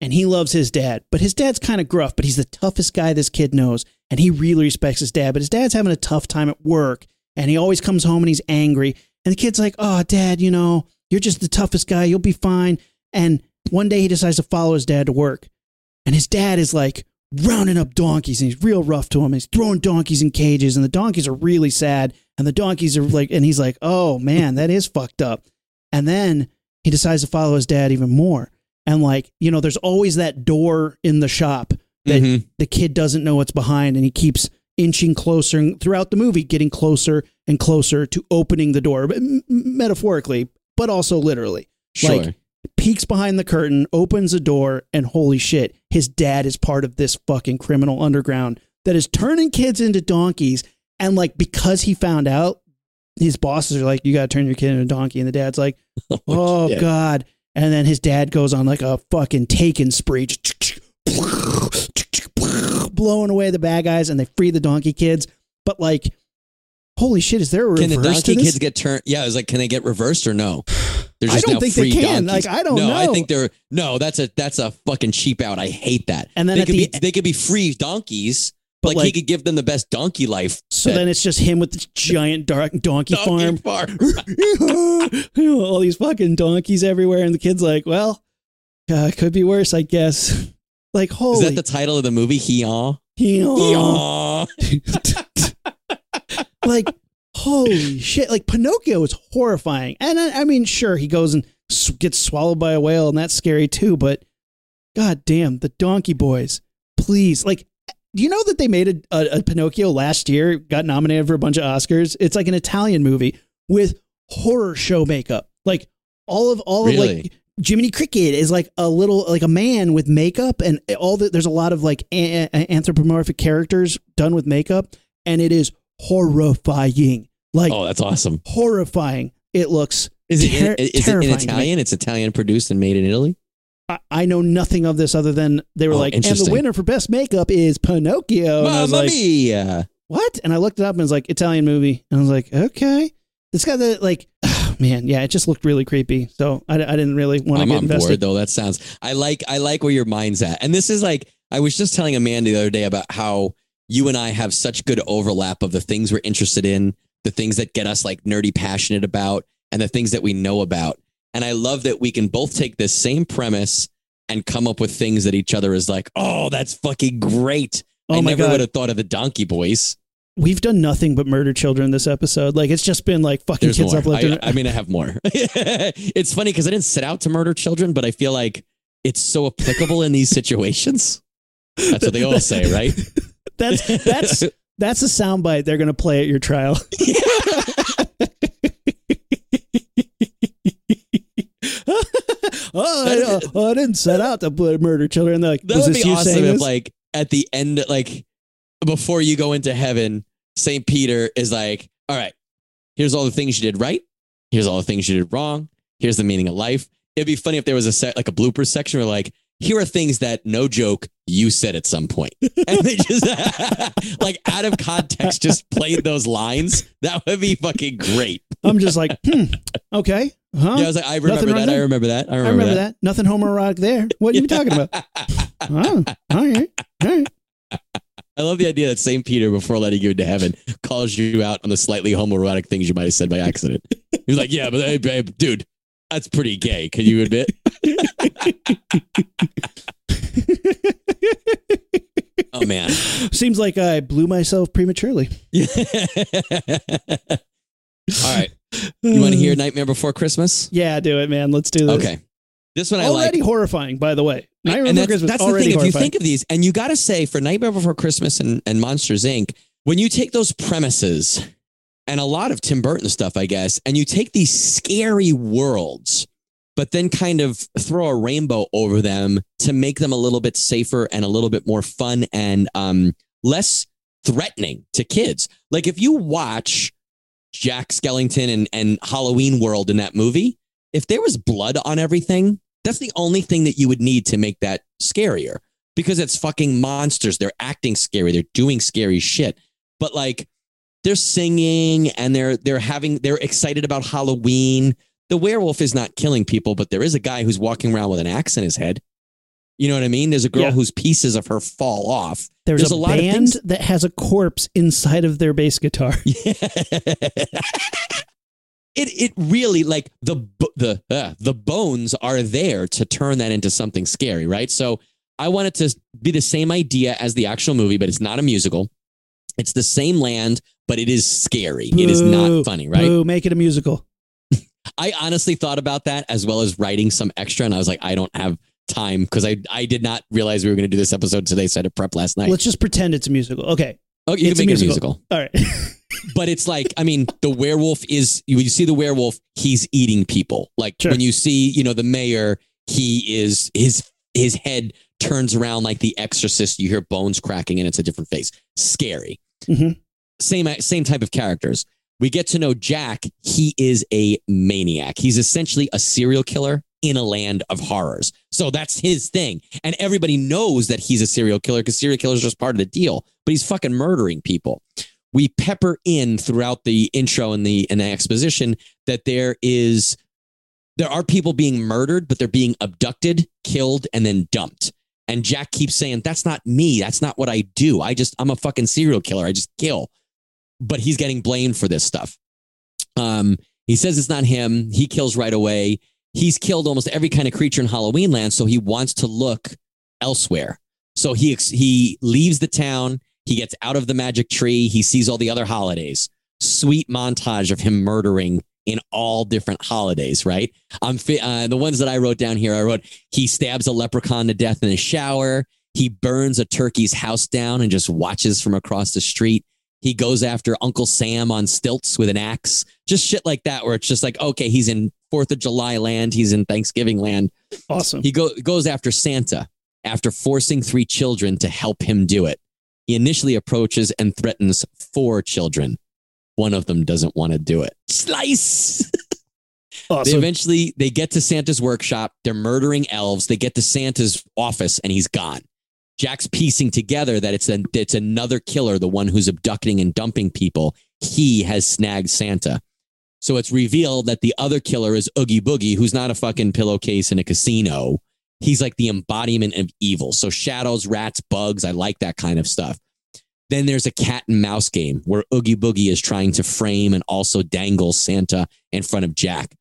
and he loves his dad, but his dad's kind of gruff, but he's the toughest guy this kid knows. And he really respects his dad, but his dad's having a tough time at work and he always comes home and he's angry. And the kid's like, oh, dad, you know, you're just the toughest guy. You'll be fine. And one day he decides to follow his dad to work. And his dad is like rounding up donkeys and he's real rough to him. He's throwing donkeys in cages and the donkeys are really sad. And the donkeys are like, and he's like, oh man, that is fucked up. And then he decides to follow his dad even more. And like, you know, there's always that door in the shop that mm-hmm. the kid doesn't know what's behind. And he keeps inching closer and throughout the movie, getting closer and closer to opening the door, metaphorically, but also literally. Sure. Like, peeks behind the curtain, opens the door, and holy shit, his dad is part of this fucking criminal underground that is turning kids into donkeys. And like, because he found out, his bosses are like, you got to turn your kid into a donkey. And the dad's like, oh yeah. God. And then his dad goes on like a fucking taken spree, blowing away the bad guys, and they free the donkey kids. But like, holy shit, is there a reverse to this? Can the donkey kids get turned? Yeah, I was like, can they get reversed or no? They're just I don't think they can. Donkeys. Like, I don't no, know. I think they're no. That's a that's a fucking cheap out. I hate that. And then they could the, be they could be free donkeys. But like, like he could give them the best donkey life. So that, then it's just him with this giant dark donkey, donkey farm. farm. All these fucking donkeys everywhere, and the kid's like, "Well, uh, could be worse, I guess." Like, holy. Is that the title of the movie? Hee-haw. Hee-haw. Like. Holy shit. Like Pinocchio is horrifying. And I, I mean, sure, he goes and gets swallowed by a whale and that's scary too. But God damn, the donkey boys, please. Like, do you know that they made a, a, a Pinocchio last year, got nominated for a bunch of Oscars? It's like an Italian movie with horror show makeup. Like all of all really? of like Jiminy Cricket is like a little like a man with makeup and all that. There's a lot of like a- a- anthropomorphic characters done with makeup. And it is horrifying. Like, oh, that's awesome. Horrifying. It looks Is it, ter- is it in Italian? It's Italian produced and made in Italy? I, I know nothing of this other than they were oh, like, and the winner for best makeup is Pinocchio. Mamma mia. Like, what? And I looked it up and it was like, Italian movie. And I was like, okay. It's got the, like, oh, man, yeah, it just looked really creepy. So I, I didn't really want to get invested. I'm on board, though. That sounds, I like, I like where your mind's at. And this is like, I was just telling Amanda the other day about how you and I have such good overlap of the things we're interested in, the things that get us like nerdy passionate about, and the things that we know about. And I love that we can both take this same premise and come up with things that each other is like, oh, that's fucking great. Oh I my never God. would have thought of the donkey boys. We've done nothing but murder children this episode. Like, it's just been like fucking There's kids more. up left. I, I mean, I have more. It's funny because I didn't set out to murder children, but I feel like it's so applicable in these situations. That's what they all say, right? That's that's... That's a soundbite they're going to play at your trial. oh, I, oh, I didn't set out to murder children. They're like, that would be awesome if, like, at the end, like before you go into heaven, Saint Peter is like, all right, here's all the things you did right. Here's all the things you did wrong. Here's the meaning of life. It'd be funny if there was a set, like a bloopers section where like, here are things that, no joke, you said at some point. And they just, like, out of context, just played those lines. That would be fucking great. I'm just like, hmm, okay. Huh? Yeah, I was like, I remember that. I remember that. I remember, I remember that. that. Nothing homoerotic there. What are you talking about? Oh, all right. All right. I love the idea that Saint Peter, before letting you into heaven, calls you out on the slightly homoerotic things you might have said by accident. He was like, yeah, but hey, babe, dude. That's pretty gay. Can you admit? Oh, man. Seems like I blew myself prematurely. All right. You want to hear Nightmare Before Christmas? Yeah, do it, man. Let's do this. Okay. This one I already like. Already horrifying, by the way. Nightmare and Before that's, Christmas, that's already the thing. Horrifying. If you think of these, and you got to say for Nightmare Before Christmas and, and Monsters, Incorporated, when you take those premises... and a lot of Tim Burton stuff, I guess. And you take these scary worlds, but then kind of throw a rainbow over them to make them a little bit safer and a little bit more fun and um, less threatening to kids. Like if you watch Jack Skellington and, and Halloween World in that movie, if there was blood on everything, that's the only thing that you would need to make that scarier because it's fucking monsters. They're acting scary. They're doing scary shit. But like, they're singing and they're they're having they're excited about Halloween. The werewolf is not killing people, but there is a guy who's walking around with an axe in his head. You know what I mean? There's a girl yeah. whose pieces of her fall off. There's, There's a, a lot band of things that has a corpse inside of their bass guitar. Yeah. it it really like the the uh, the bones are there to turn that into something scary, right? So I want it to be the same idea as the actual movie, but it's not a musical. It's the same land, but it is scary. Boo, it is not funny, right? Boo, make it a musical. I honestly thought about that as well as writing some extra. And I was like, I don't have time because I, I did not realize we were going to do this episode today. So I had to prep last night. Let's just pretend it's a musical. Okay. Oh, you it's can make a musical. it a musical. All right. But it's like, I mean, the werewolf is, when you see the werewolf, he's eating people. Like sure. when you see, you know, the mayor, he is, his, his head turns around like The Exorcist. You hear bones cracking and it's a different face. Scary. Mm-hmm. Same same type of characters. We get to know Jack. He is a maniac. He's essentially a serial killer in a land of horrors. So that's his thing. And everybody knows that he's a serial killer because serial killers are just part of the deal. But he's fucking murdering people. We pepper in throughout the intro and the, and the exposition that there is there are people being murdered, but they're being abducted, killed, and then dumped. And Jack keeps saying, that's not me. That's not what I do. I just, I'm a fucking serial killer. I just kill. But he's getting blamed for this stuff. Um, he says it's not him. He kills right away. He's killed almost every kind of creature in Halloween land. So he wants to look elsewhere. So he, he leaves the town. He gets out of the magic tree. He sees all the other holidays. Sweet montage of him murdering in all different holidays, right? I'm uh, the ones that I wrote down here. I wrote, he stabs a leprechaun to death in a shower. He burns a turkey's house down and just watches from across the street. He goes after Uncle Sam on stilts with an axe. Just shit like that, where it's just like, okay, he's in Fourth of July land. He's in Thanksgiving land. Awesome. He go, goes after Santa after forcing three children to help him do it. He initially approaches and threatens four children. One of them doesn't want to do it. Slice. Awesome. They eventually, they get to Santa's workshop. They're murdering elves. They get to Santa's office and he's gone. Jack's piecing together that it's, a, it's another killer, the one who's abducting and dumping people. He has snagged Santa. So it's revealed that the other killer is Oogie Boogie, who's not a fucking pillowcase in a casino. He's like the embodiment of evil. So shadows, rats, bugs. I like that kind of stuff. Then there's a cat and mouse game where Oogie Boogie is trying to frame and also dangle Santa in front of Jack.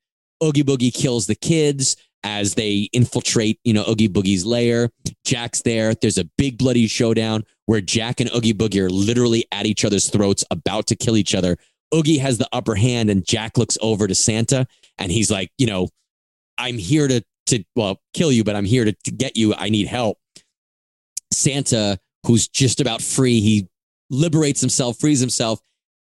Oogie Boogie kills the kids as they infiltrate, you know, Oogie Boogie's lair. Jack's there. There's a big bloody showdown where Jack and Oogie Boogie are literally at each other's throats, about to kill each other. Oogie has the upper hand and Jack looks over to Santa and he's like, you know, I'm here to, to well, kill you, but I'm here to, to get you. I need help. Santa, who's just about free, he liberates himself, frees himself.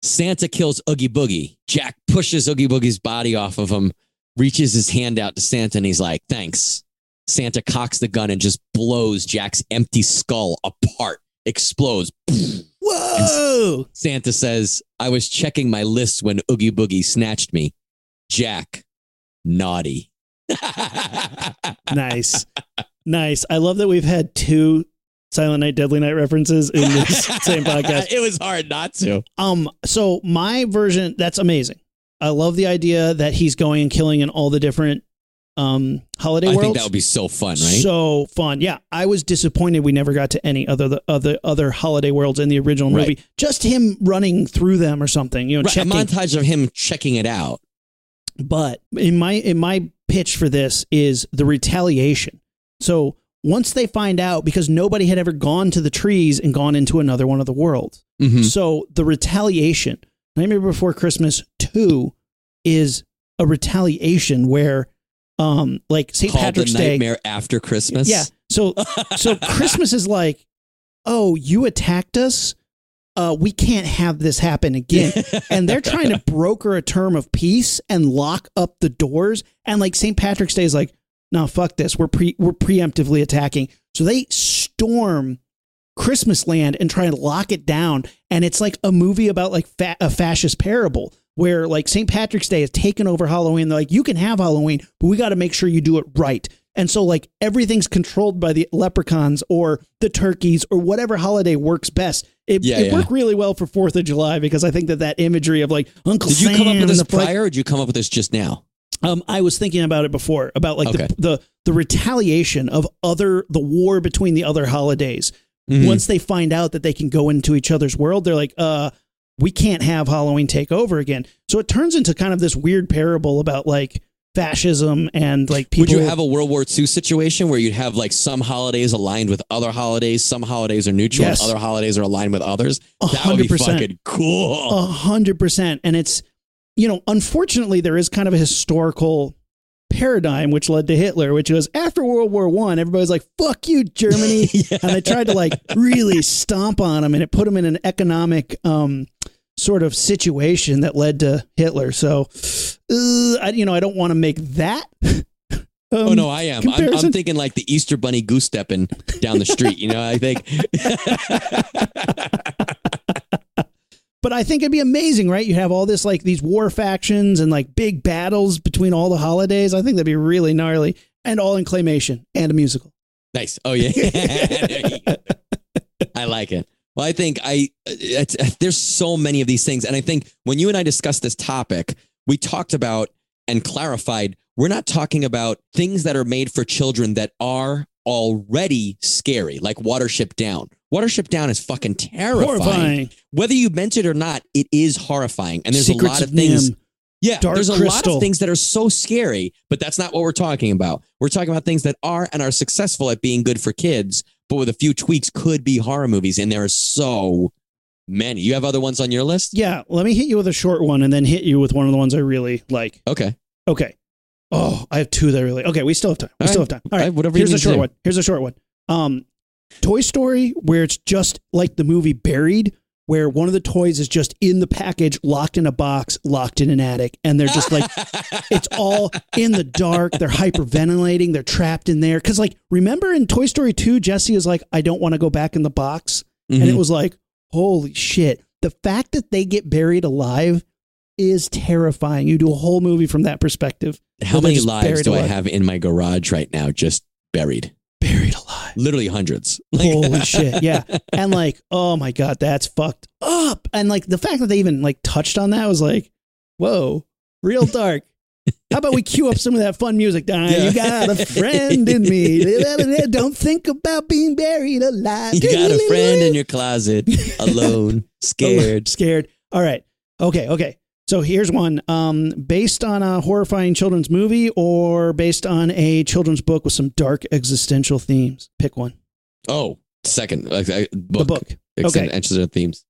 Santa kills Oogie Boogie. Jack pushes Oogie Boogie's body off of him, reaches his hand out to Santa, and he's like, thanks. Santa cocks the gun and just blows Jack's empty skull apart, explodes. Whoa! And Santa says, I was checking my list when Oogie Boogie snatched me. Jack, naughty. Nice. Nice. I love that we've had two Silent Night, Deadly Night references in this same podcast. It was hard not to. Um. So my version, that's amazing. I love the idea that he's going and killing in all the different um, holiday I worlds. I think that would be so fun, right? So fun. Yeah. I was disappointed we never got to any other the other, other holiday worlds in the original movie. Right. Just him running through them or something. You know, right, a montage of him checking it out. But in my in my pitch for this is the retaliation. So once they find out, because nobody had ever gone to the trees and gone into another one of the worlds. Mm-hmm. So the retaliation, Nightmare Before Christmas two is a retaliation where um, like Saint Patrick's Day. Nightmare After Christmas. Yeah. So, so Christmas is like, oh, you attacked us. Uh, we can't have this happen again. And they're trying to broker a term of peace and lock up the doors. And like Saint Patrick's Day is like, no, fuck this. We're pre we're preemptively attacking. So they storm Christmas land and try and lock it down. And it's like a movie about like fa- a fascist parable where like Saint Patrick's Day is taken over Halloween. They're like, you can have Halloween, but we got to make sure you do it right. And so like everything's controlled by the leprechauns or the turkeys or whatever holiday works best. It, yeah, it yeah. worked really well for fourth of July because I think that that imagery of like Uncle Sam. Did you Sam come up with this prior or did you come up with this just now? Um, I was thinking about it before, about like okay. the, the the retaliation of other the war between the other holidays. Mm-hmm. Once they find out that they can go into each other's world, they're like, uh, we can't have Halloween take over again. So it turns into kind of this weird parable about like fascism and like people. Would you have a World War Two situation where you'd have like some holidays aligned with other holidays, some holidays are neutral, yes. and other holidays are aligned with others? one hundred percent. That would be fucking cool. A hundred percent. And it's, you know, unfortunately, there is kind of a historical paradigm which led to Hitler, which was after World War One, everybody's like, fuck you, Germany. yeah. And they tried to like really stomp on him and it put him in an economic um, sort of situation that led to Hitler. So, uh, I, you know, I don't want to make that. Um, oh, no, I am. I'm, I'm thinking like the Easter Bunny goose stepping down the street. You know, I think. But I think it'd be amazing, right? You have all this, like these war factions and like big battles between all the holidays. I think that'd be really gnarly and all in claymation and a musical. Nice. Oh, yeah. I like it. Well, I think I it's, there's so many of these things. And I think when you and I discussed this topic, we talked about and clarified, we're not talking about things that are made for children that are already scary, like Watership Down. Watership Down is fucking terrifying. Horrifying. Whether you meant it or not, it is horrifying. And there's Secrets a lot of, of things. Nim. Yeah, Dark there's a Crystal. Lot of things that are so scary, but that's not what we're talking about. We're talking about things that are and are successful at being good for kids, but with a few tweaks could be horror movies. And there are so many. You have other ones on your list? Yeah. Let me hit you with a short one and then hit you with one of the ones I really like. Okay. Okay. Oh, I have two that I really. Okay. We still have time. We All still right. have time. All right. All right whatever Here's you need a short to one. Here's a short one. Um, Toy Story, where it's just like the movie Buried, where one of the toys is just in the package, locked in a box, locked in an attic. And they're just like, it's all in the dark. They're hyperventilating. They're trapped in there. Because like, remember in Toy Story two, Jesse is like, I don't want to go back in the box. Mm-hmm. And it was like, holy shit. The fact that they get buried alive is terrifying. You do a whole movie from that perspective. How many lives do alive. I have in my garage right now? Just buried. Buried alive. Literally hundreds. Like, holy shit. Yeah. And like, oh my God, that's fucked up. And like the fact that they even like touched on that was like, whoa, real dark. How about we cue up some of that fun music? Ah, yeah. You got a friend in me. Don't think about being buried alive. You got a friend in your closet. Alone. Scared. Scared. All right. Okay. Okay. So here's one um, based on a horrifying children's movie or based on a children's book with some dark existential themes. Pick one. Oh, second. Uh, book. The book. Existential okay. themes.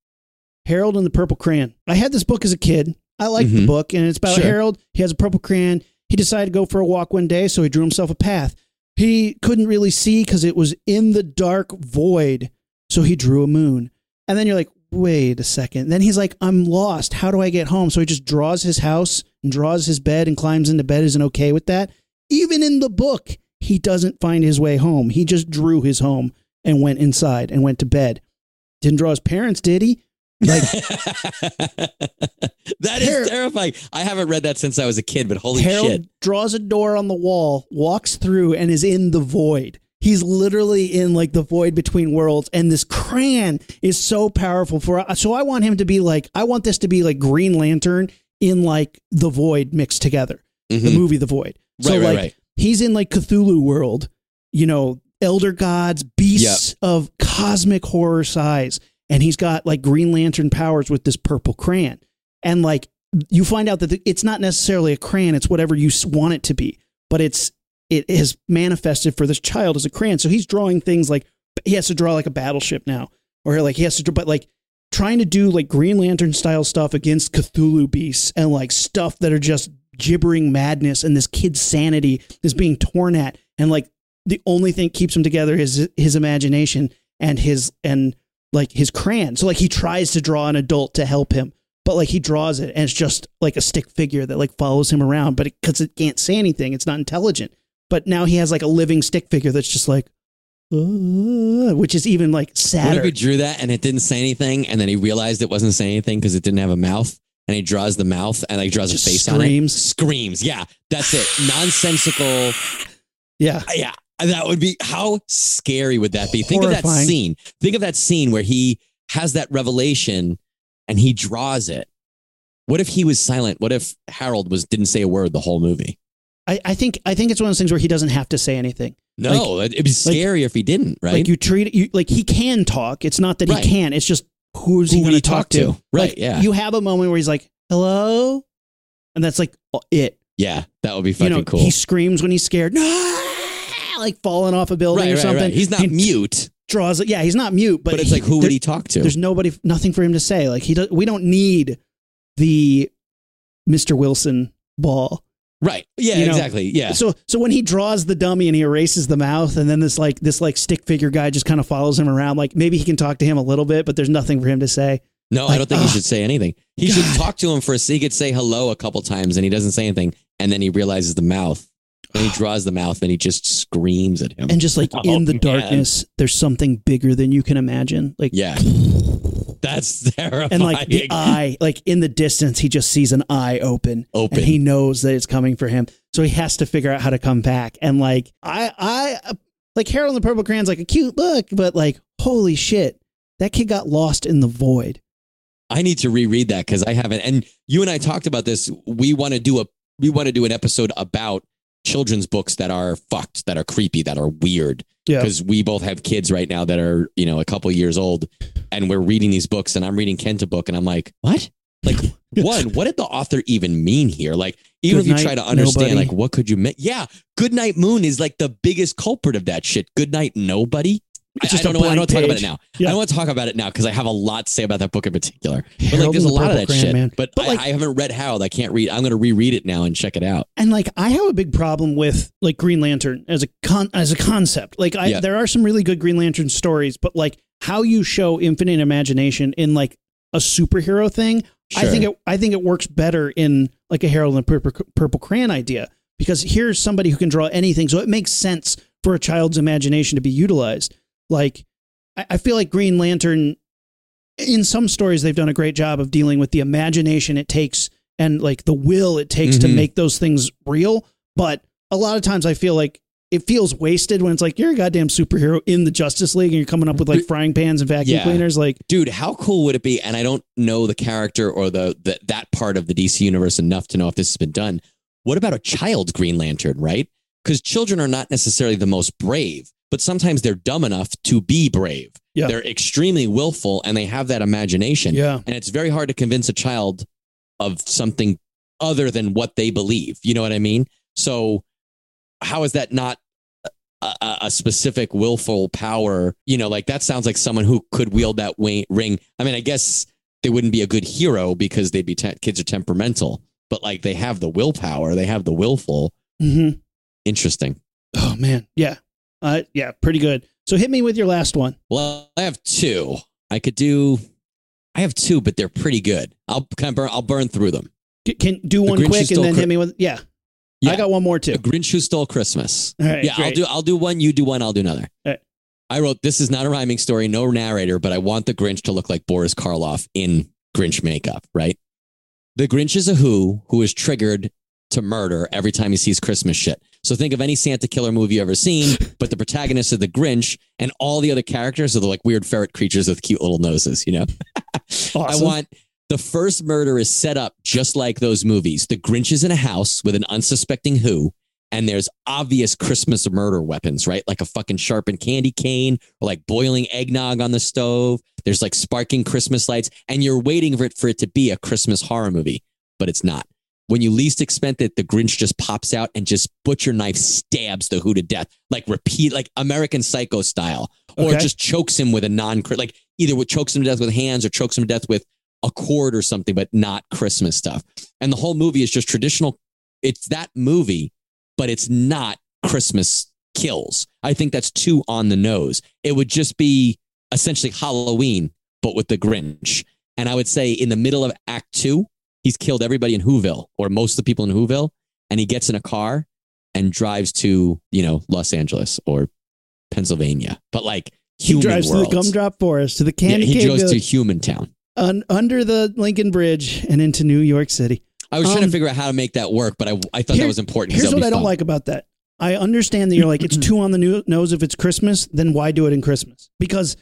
Harold and the Purple Crayon. I had this book as a kid. I liked mm-hmm. the book, and it's about sure. Harold. He has a purple crayon. He decided to go for a walk one day, so he drew himself a path. He couldn't really see because it was in the dark void, so he drew a moon. And then you're like, wait a second. Then he's like, I'm lost. How do I get home? So he just draws his house and draws his bed and climbs into bed. Isn't okay with that. Even in the book, he doesn't find his way home. He just drew his home and went inside and went to bed. Didn't draw his parents, did he? Like, that is Har- terrifying. I haven't read that since I was a kid, but holy Harold shit. Draws a door on the wall, walks through, and is in the void. He's literally in like the void between worlds, and this crayon is so powerful for so I want him to be like I want this to be like Green Lantern in like the void mixed together. Mm-hmm. The movie The Void. Right, so right, like right. He's in like Cthulhu world, you know, elder gods, beasts yep. of cosmic horror size. And he's got like Green Lantern powers with this purple crayon. And like you find out that the, it's not necessarily a crayon. It's whatever you want it to be. But it's it has manifested for this child as a crayon. So he's drawing things like he has to draw like a battleship now. Or like he has to draw, but like trying to do like Green Lantern style stuff against Cthulhu beasts and like stuff that are just gibbering madness. And this kid's sanity is being torn at. And like the only thing keeps him together is his imagination and his and. like his crayon. So like he tries to draw an adult to help him, but like he draws it and it's just like a stick figure that like follows him around, but it, cause it can't say anything. It's not intelligent, but now he has like a living stick figure. That's just like, uh, which is even like sadder. What if he drew that and it didn't say anything? And then he realized it wasn't saying anything cause it didn't have a mouth, and he draws the mouth and like draws just a face screams. on it. Screams. Yeah. That's it. Nonsensical. Yeah. Yeah. That would be, how scary would that be? Horrifying. Think of that scene. Think of that scene where he has that revelation and he draws it. What if he was silent? What if Harold was didn't say a word the whole movie? I, I think I think it's one of those things where he doesn't have to say anything. No, like, it'd be scary like, if he didn't, right? Like you treat you like he can talk. It's not that he right. can. It's just who's Who he going to talk to? Right. Like, yeah. You have a moment where he's like, hello. And that's like it. Yeah. That would be fucking you know, cool. He screams when he's scared. No. Like falling off a building right, or something. Right, right. He's not he mute. Draws. Yeah, he's not mute. But, but it's he, like, who would he talk to? There's nobody, nothing for him to say. Like he, does, we don't need the Mister Wilson ball. Right. Yeah. You know? Exactly. Yeah. So, so when he draws the dummy and he erases the mouth, and then this like this like stick figure guy just kind of follows him around. Like maybe he can talk to him a little bit, but there's nothing for him to say. No, like, I don't think uh, he should say anything. He God. should talk to him for a. He could say hello a couple times, and he doesn't say anything, and then he realizes the mouth. And he draws the mouth and he just screams at him. And just like oh, in the man. darkness, there's something bigger than you can imagine. Like, yeah, that's terrifying. And like the eye, like in the distance, he just sees an eye open. Open. And he knows that it's coming for him. So he has to figure out how to come back. And like, I, I like Harold and the Purple Crayon's like a cute book, but like, holy shit, that kid got lost in the void. I need to reread that because I haven't. And you and I talked about this. We want to do a, we want to do an episode about children's books that are fucked, that are creepy, that are weird. Yeah. Because we both have kids right now that are, you know, a couple years old, and we're reading these books, and I'm reading Kent a book, and I'm like, what? Like, one, what did the author even mean here? Like, even good if you night, try to understand, nobody. like, what could you mean? Yeah, Goodnight Moon is like the biggest culprit of that shit. Goodnight Nobody. It's just I, I don't know. I don't want to talk about it now. Yeah. I don't want to talk about it now because I have a lot to say about that book in particular. But like, there's a lot of that shit. Man. But, but I, like, I haven't read Harold. I can't read. I'm going to reread it now and check it out. And like, I have a big problem with like Green Lantern as a con- as a concept. Like, I, yeah. there are some really good Green Lantern stories, but like how you show infinite imagination in like a superhero thing, sure. I think it, I think it works better in like a Harold and Purple, Purple Crayon idea, because here's somebody who can draw anything, so it makes sense for a child's imagination to be utilized. Like, I feel like Green Lantern, in some stories, they've done a great job of dealing with the imagination it takes and like the will it takes mm-hmm. to make those things real. But a lot of times I feel like it feels wasted when it's like, you're a goddamn superhero in the Justice League and you're coming up with like frying pans and vacuum yeah. cleaners. Like, dude, how cool would it be? And I don't know the character or the, the that part of the D C universe enough to know if this has been done. What about a child Green Lantern, right? Because children are not necessarily the most brave, but sometimes they're dumb enough to be brave. Yeah. They're extremely willful and they have that imagination. Yeah. And it's very hard to convince a child of something other than what they believe. You know what I mean? So how is that not a, a specific willful power? You know, like that sounds like someone who could wield that ring. I mean, I guess they wouldn't be a good hero because they'd be te- kids are temperamental, but like they have the willpower. They have the willful. Mm-hmm. Interesting. Oh, man. Yeah. Uh, yeah, pretty good. So hit me with your last one. Well, I have two. I could do. I have two, but they're pretty good. I'll kind of burn, I'll burn through them. Can do one quick and then hit me with yeah. Yeah. I got one more too. The Grinch Who Stole Christmas. All right, yeah, great. I'll do. I'll do one. You do one. I'll do another. All right. I wrote, this is not a rhyming story, no narrator, but I want the Grinch to look like Boris Karloff in Grinch makeup, right? The Grinch is a who who is triggered to murder every time he sees Christmas shit. So think of any Santa killer movie you've ever seen, but the protagonist of the Grinch and all the other characters are the like weird ferret creatures with cute little noses, you know? Awesome. I want the first murder is set up just like those movies. The Grinch is in a house with an unsuspecting who. And there's obvious Christmas murder weapons, right? Like a fucking sharpened candy cane or like boiling eggnog on the stove. There's like sparking Christmas lights and you're waiting for it for it to be a Christmas horror movie, but it's not. When you least expect it, the Grinch just pops out and just butcher knife stabs the who to death, like repeat, like American Psycho style, or okay. just chokes him with a non like either what chokes him to death with hands or chokes him to death with a cord or something, but not Christmas stuff. And the whole movie is just traditional. It's that movie. But it's not Christmas kills. I think that's too on the nose. It would just be essentially Halloween, but with the Grinch. And I would say in the middle of act two, he's killed everybody in Whoville or most of the people in Whoville. And he gets in a car and drives to, you know, Los Angeles or Pennsylvania. But like human He drives worlds. to the Gumdrop Forest, to the candy cane. Yeah, he goes to, to Human Town. Un- under the Lincoln Bridge and into New York City. I was trying um, to figure out how to make that work, but I I thought here, that was important. Here's what I don't fun. like about that. I understand that you're like, it's too on the nose if it's Christmas, then why do it in Christmas? Because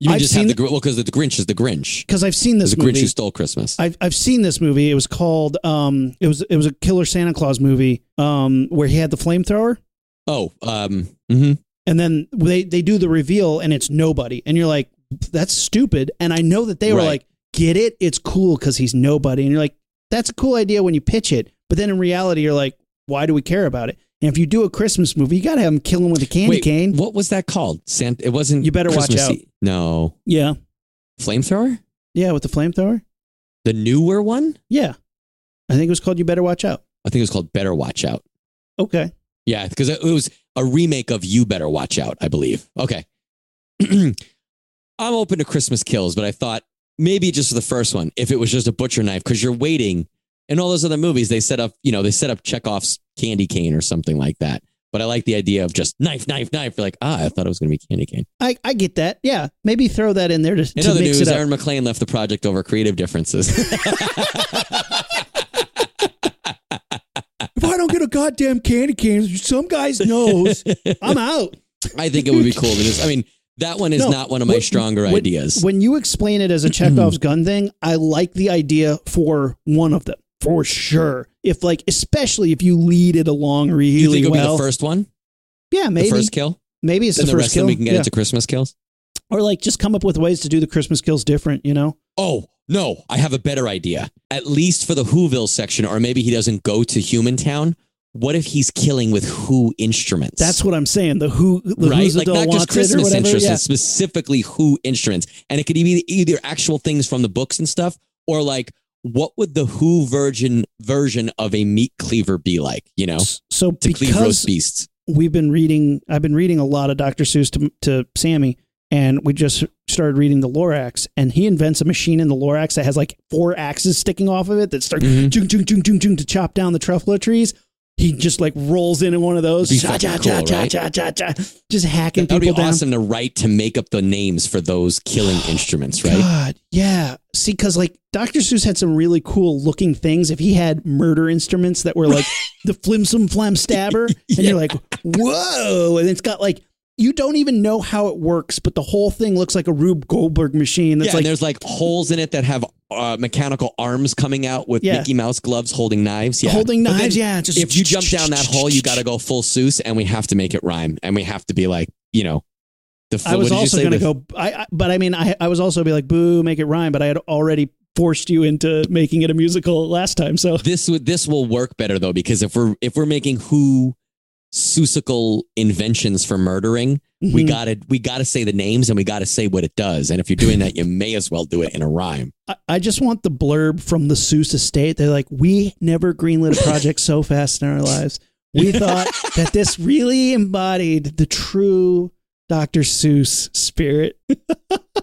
you I've just seen have the, well, because the Grinch is the Grinch. Because I've seen this the movie. The Grinch Who Stole Christmas. I've I've seen this movie. It was called um it was it was a killer Santa Claus movie um where he had the flamethrower. Oh, um mm-hmm. And then they they do the reveal and it's nobody. And you're like, that's stupid. And I know that they right. were like, get it? It's cool because he's nobody. And you're like, that's a cool idea when you pitch it, but then in reality, you're like, why do we care about it? And if you do a Christmas movie, you got to have them kill him with a candy Wait, cane. What was that called? Santa, it wasn't You Better Watch Out. No. Yeah. Flamethrower? Yeah, with the flamethrower. The newer one? Yeah. I think it was called You Better Watch Out. I think it was called Better Watch Out. Okay. Yeah, because it was a remake of You Better Watch Out, I believe. Okay. I'm open to Christmas kills, but I thought, maybe just for the first one, if it was just a butcher knife, because you're waiting in all those other movies, they set up, you know, they set up Chekhov's candy cane or something like that. But I like the idea of just knife, knife, knife. You're like, ah, I thought it was going to be candy cane. I, I get that. Yeah. Maybe throw that in there to, in to other mix news, it up. Aaron McLean left the project over creative differences. If I don't get a goddamn candy cane, some guy's nose, I'm out. I think it would be cool. Because, I mean, That one is no, not one of my when, stronger when, ideas. When you explain it as a Chekhov's gun thing, I like the idea for one of them, for sure. If like, especially if you lead it along really well. You think it'll well. be the first one? Yeah, maybe. The first kill? Maybe it's then the, the first rest kill. Then we can get yeah. into Christmas kills? Or like just come up with ways to do the Christmas kills different, you know? Oh, no, I have a better idea. At least for the Whoville section, or maybe he doesn't go to Human Town. What if he's killing with who instruments? That's what I'm saying. The who, the right? Like not just Christmas instruments, yeah. specifically who instruments. And it could be either actual things from the books and stuff, or like, what would the who virgin version of a meat cleaver be like? You know, so to because cleave roast beasts. We've been reading. I've been reading a lot of Doctor Seuss to, to Sammy, and we just started reading The Lorax, and he invents a machine in The Lorax that has like four axes sticking off of it that start mm-hmm. chung, chung, chung, chung, chung, to chop down the truffalo trees. He just like rolls into one of those, cha, cha, cool, cha, right? cha, cha, cha, just hacking That'd people down. It would be awesome to write to make up the names for those killing instruments, right? God, yeah. See, because like Doctor Seuss had some really cool looking things. If he had murder instruments that were like the flimsum flam stabber, yeah. and you're like, whoa, and it's got like, you don't even know how it works, but the whole thing looks like a Rube Goldberg machine. That's yeah, like, and there's like holes in it that have uh, mechanical arms coming out with yeah. Mickey Mouse gloves holding knives. Yeah, holding knives. Yeah. Just if you jump down that hole, you got to go full Seuss, and we have to make it rhyme, and we have to be like, you know, the. I was also going to go, I, I, but I mean, I I was also be like, boo, make it rhyme, but I had already forced you into making it a musical last time, so this would this will work better though, because if we're if we're making who. Seussical inventions for murdering. Mm-hmm. We gotta we gotta say the names and we gotta say what it does. And if you're doing that, you may as well do it in a rhyme. I, I just want the blurb from the Seuss estate. They're like, we never greenlit a project so fast in our lives. We thought that this really embodied the true Doctor Seuss spirit.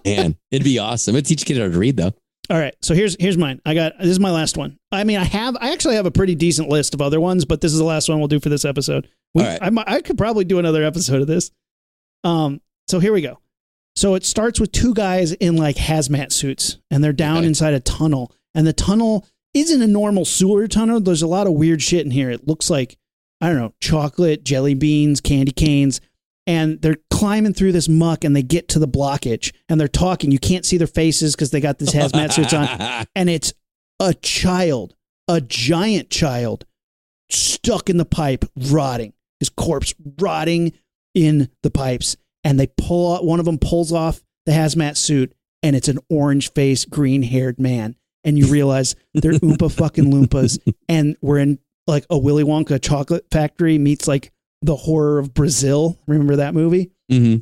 Man, it'd be awesome. It'd teach kids how to read though. All right. So here's, here's mine. I got, this is my last one. I mean, I have, I actually have a pretty decent list of other ones, but this is the last one we'll do for this episode. We, All right. I, I could probably do another episode of this. Um, so here we go. So it starts with two guys in like hazmat suits and they're down okay. inside a tunnel, and the tunnel isn't a normal sewer tunnel. There's a lot of weird shit in here. It looks like, I don't know, chocolate, jelly beans, candy canes. And they're climbing through this muck and they get to the blockage and they're talking. You can't see their faces because they got this hazmat suits on. And it's a child, a giant child stuck in the pipe, rotting. His corpse rotting in the pipes. And they pull out, one of them pulls off the hazmat suit, and it's an orange faced, green haired man. And you realize they're Oompa fucking Loompas. And we're in like a Willy Wonka chocolate factory meets like The Horror of Brazil. Remember that movie? Mm-hmm.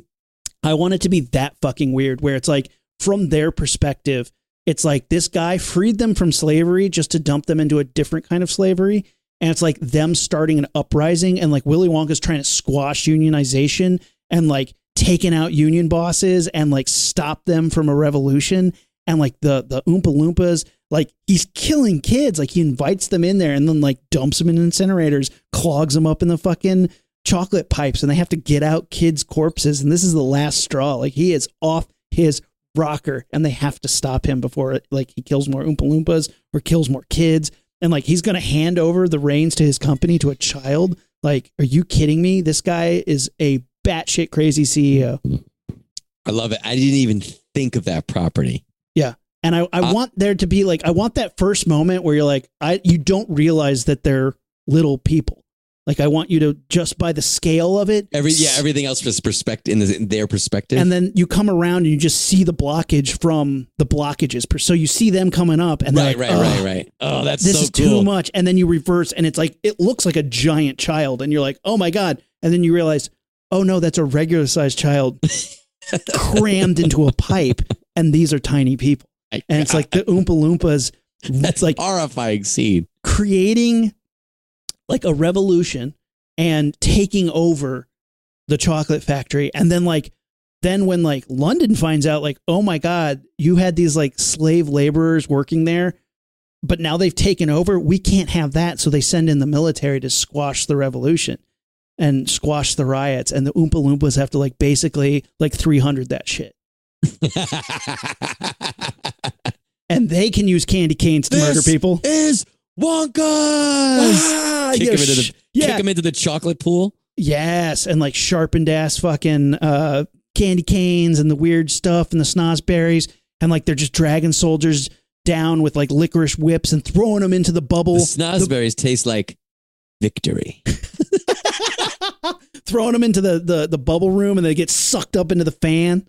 I want it to be that fucking weird, where it's like, from their perspective, it's like this guy freed them from slavery just to dump them into a different kind of slavery. And it's like them starting an uprising, and like Willy Wonka's trying to squash unionization and like taking out union bosses and like stop them from a revolution. And like the, the Oompa Loompas, like he's killing kids. Like he invites them in there and then like dumps them in incinerators, clogs them up in the fucking chocolate pipes, and they have to get out kids' corpses. And this is the last straw. Like he is off his rocker and they have to stop him before like he kills more Oompa Loompas or kills more kids. And like, he's going to hand over the reins to his company to a child. Like, are you kidding me? This guy is a batshit crazy C E O. I love it. I didn't even think of that property. Yeah. And I, I uh, want there to be like, I want that first moment where you're like, I, you don't realize that they're little people. Like, I want you to just by the scale of it. Every, yeah. Everything else was perspective in, the, in their perspective. And then you come around and you just see the blockage from the blockages. So you see them coming up and right, like, right, oh, right, right. Oh, that's this so is cool. too much. And then you reverse and it's like, it looks like a giant child and you're like, oh my God. And then you realize, oh no, that's a regular sized child crammed into a pipe. And these are tiny people. And it's like the Oompa Loompas. That's like horrifying scene. Creating like a revolution and taking over the chocolate factory. And then like, then when like London finds out like, oh my God, you had these like slave laborers working there, but now they've taken over. We can't have that. So they send in the military to squash the revolution and squash the riots. And the Oompa Loompas have to like basically like three hundred that shit. And they can use candy canes to this murder people. Is Wonka? Ah, kick, yeah, him into the, yeah. kick him into the chocolate pool. Yes, and like sharpened ass fucking uh, candy canes and the weird stuff and the snozberries, and like they're just dragging soldiers down with like licorice whips and throwing them into the bubble. The snozberries the, taste like victory. Throwing them into the, the the bubble room and they get sucked up into the fan.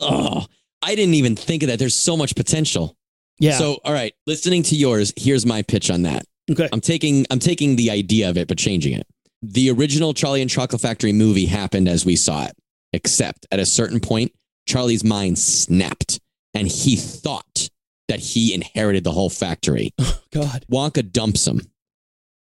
Oh, I didn't even think of that. There's so much potential. Yeah. So, all right, listening to yours, here's my pitch on that. Okay. I'm taking I'm taking the idea of it, but changing it. The original Charlie and Chocolate Factory movie happened as we saw it, except at a certain point, Charlie's mind snapped and he thought that he inherited the whole factory. Oh, God. Wonka dumps him.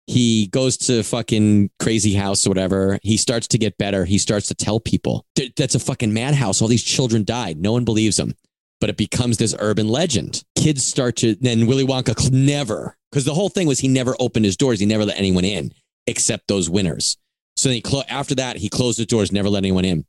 He goes to fucking crazy house or whatever. He starts to get better. He starts to tell people that's a fucking madhouse. All these children died. No one believes him, but it becomes this urban legend. Kids start to, then Willy Wonka never, because the whole thing was he never opened his doors. He never let anyone in except those winners. So then he clo- after that, he closed the doors, never let anyone in.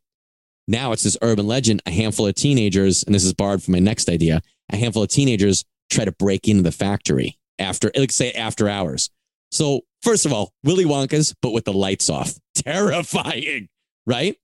Now it's this urban legend. A handful of teenagers, and this is borrowed from my next idea, a handful of teenagers try to break into the factory after, like say after hours. So, first of all, Willy Wonka's, but with the lights off. Terrifying, right?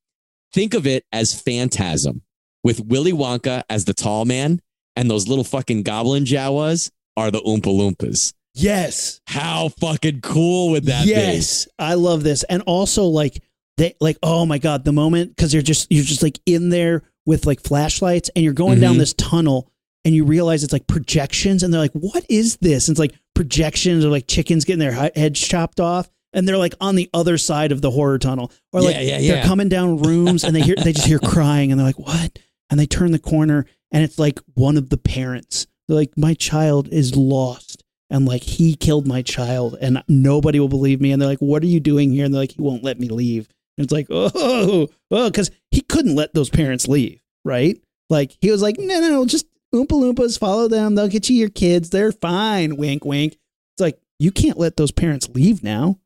Think of it as Phantasm with Willy Wonka as the tall man and those little fucking goblin Jawas are the Oompa Loompas. Yes. How fucking cool would that yes. be? Yes. I love this. And also like, they like, oh my God, the moment, because you're just, you're just like in there with like flashlights and you're going mm-hmm. down this tunnel and you realize it's like projections and they're like, what is this? And it's like, projections or like chickens getting their heads chopped off and they're like on the other side of the horror tunnel or like yeah, yeah, yeah. they're coming down rooms and they hear they just hear crying and they're like what and they turn the corner and it's like one of the parents. They're like, my child is lost and like he killed my child and nobody will believe me. And they're like, what are you doing here? And they're like, he won't let me leave. And it's like oh oh because he couldn't let those parents leave, right? Like he was like no no, no just Oompa Loompas, follow them. They'll get you your kids. They're fine. Wink, wink. It's like, you can't let those parents leave now.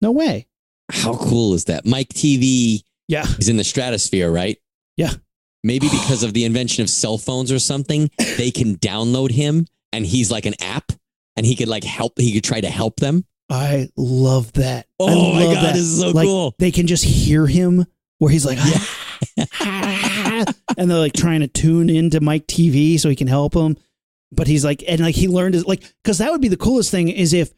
No way. How cool is that? Mike T V yeah. is in the stratosphere, right? Yeah. Maybe because of the invention of cell phones or something, they can download him and he's like an app and he could like help. He could try to help them. I love that. Oh love my God, that. This is so like, cool. They can just hear him where he's like, yeah. and they're like trying to tune into Mike T V so he can help him. But he's like, and like he learned his like, because that would be the coolest thing is if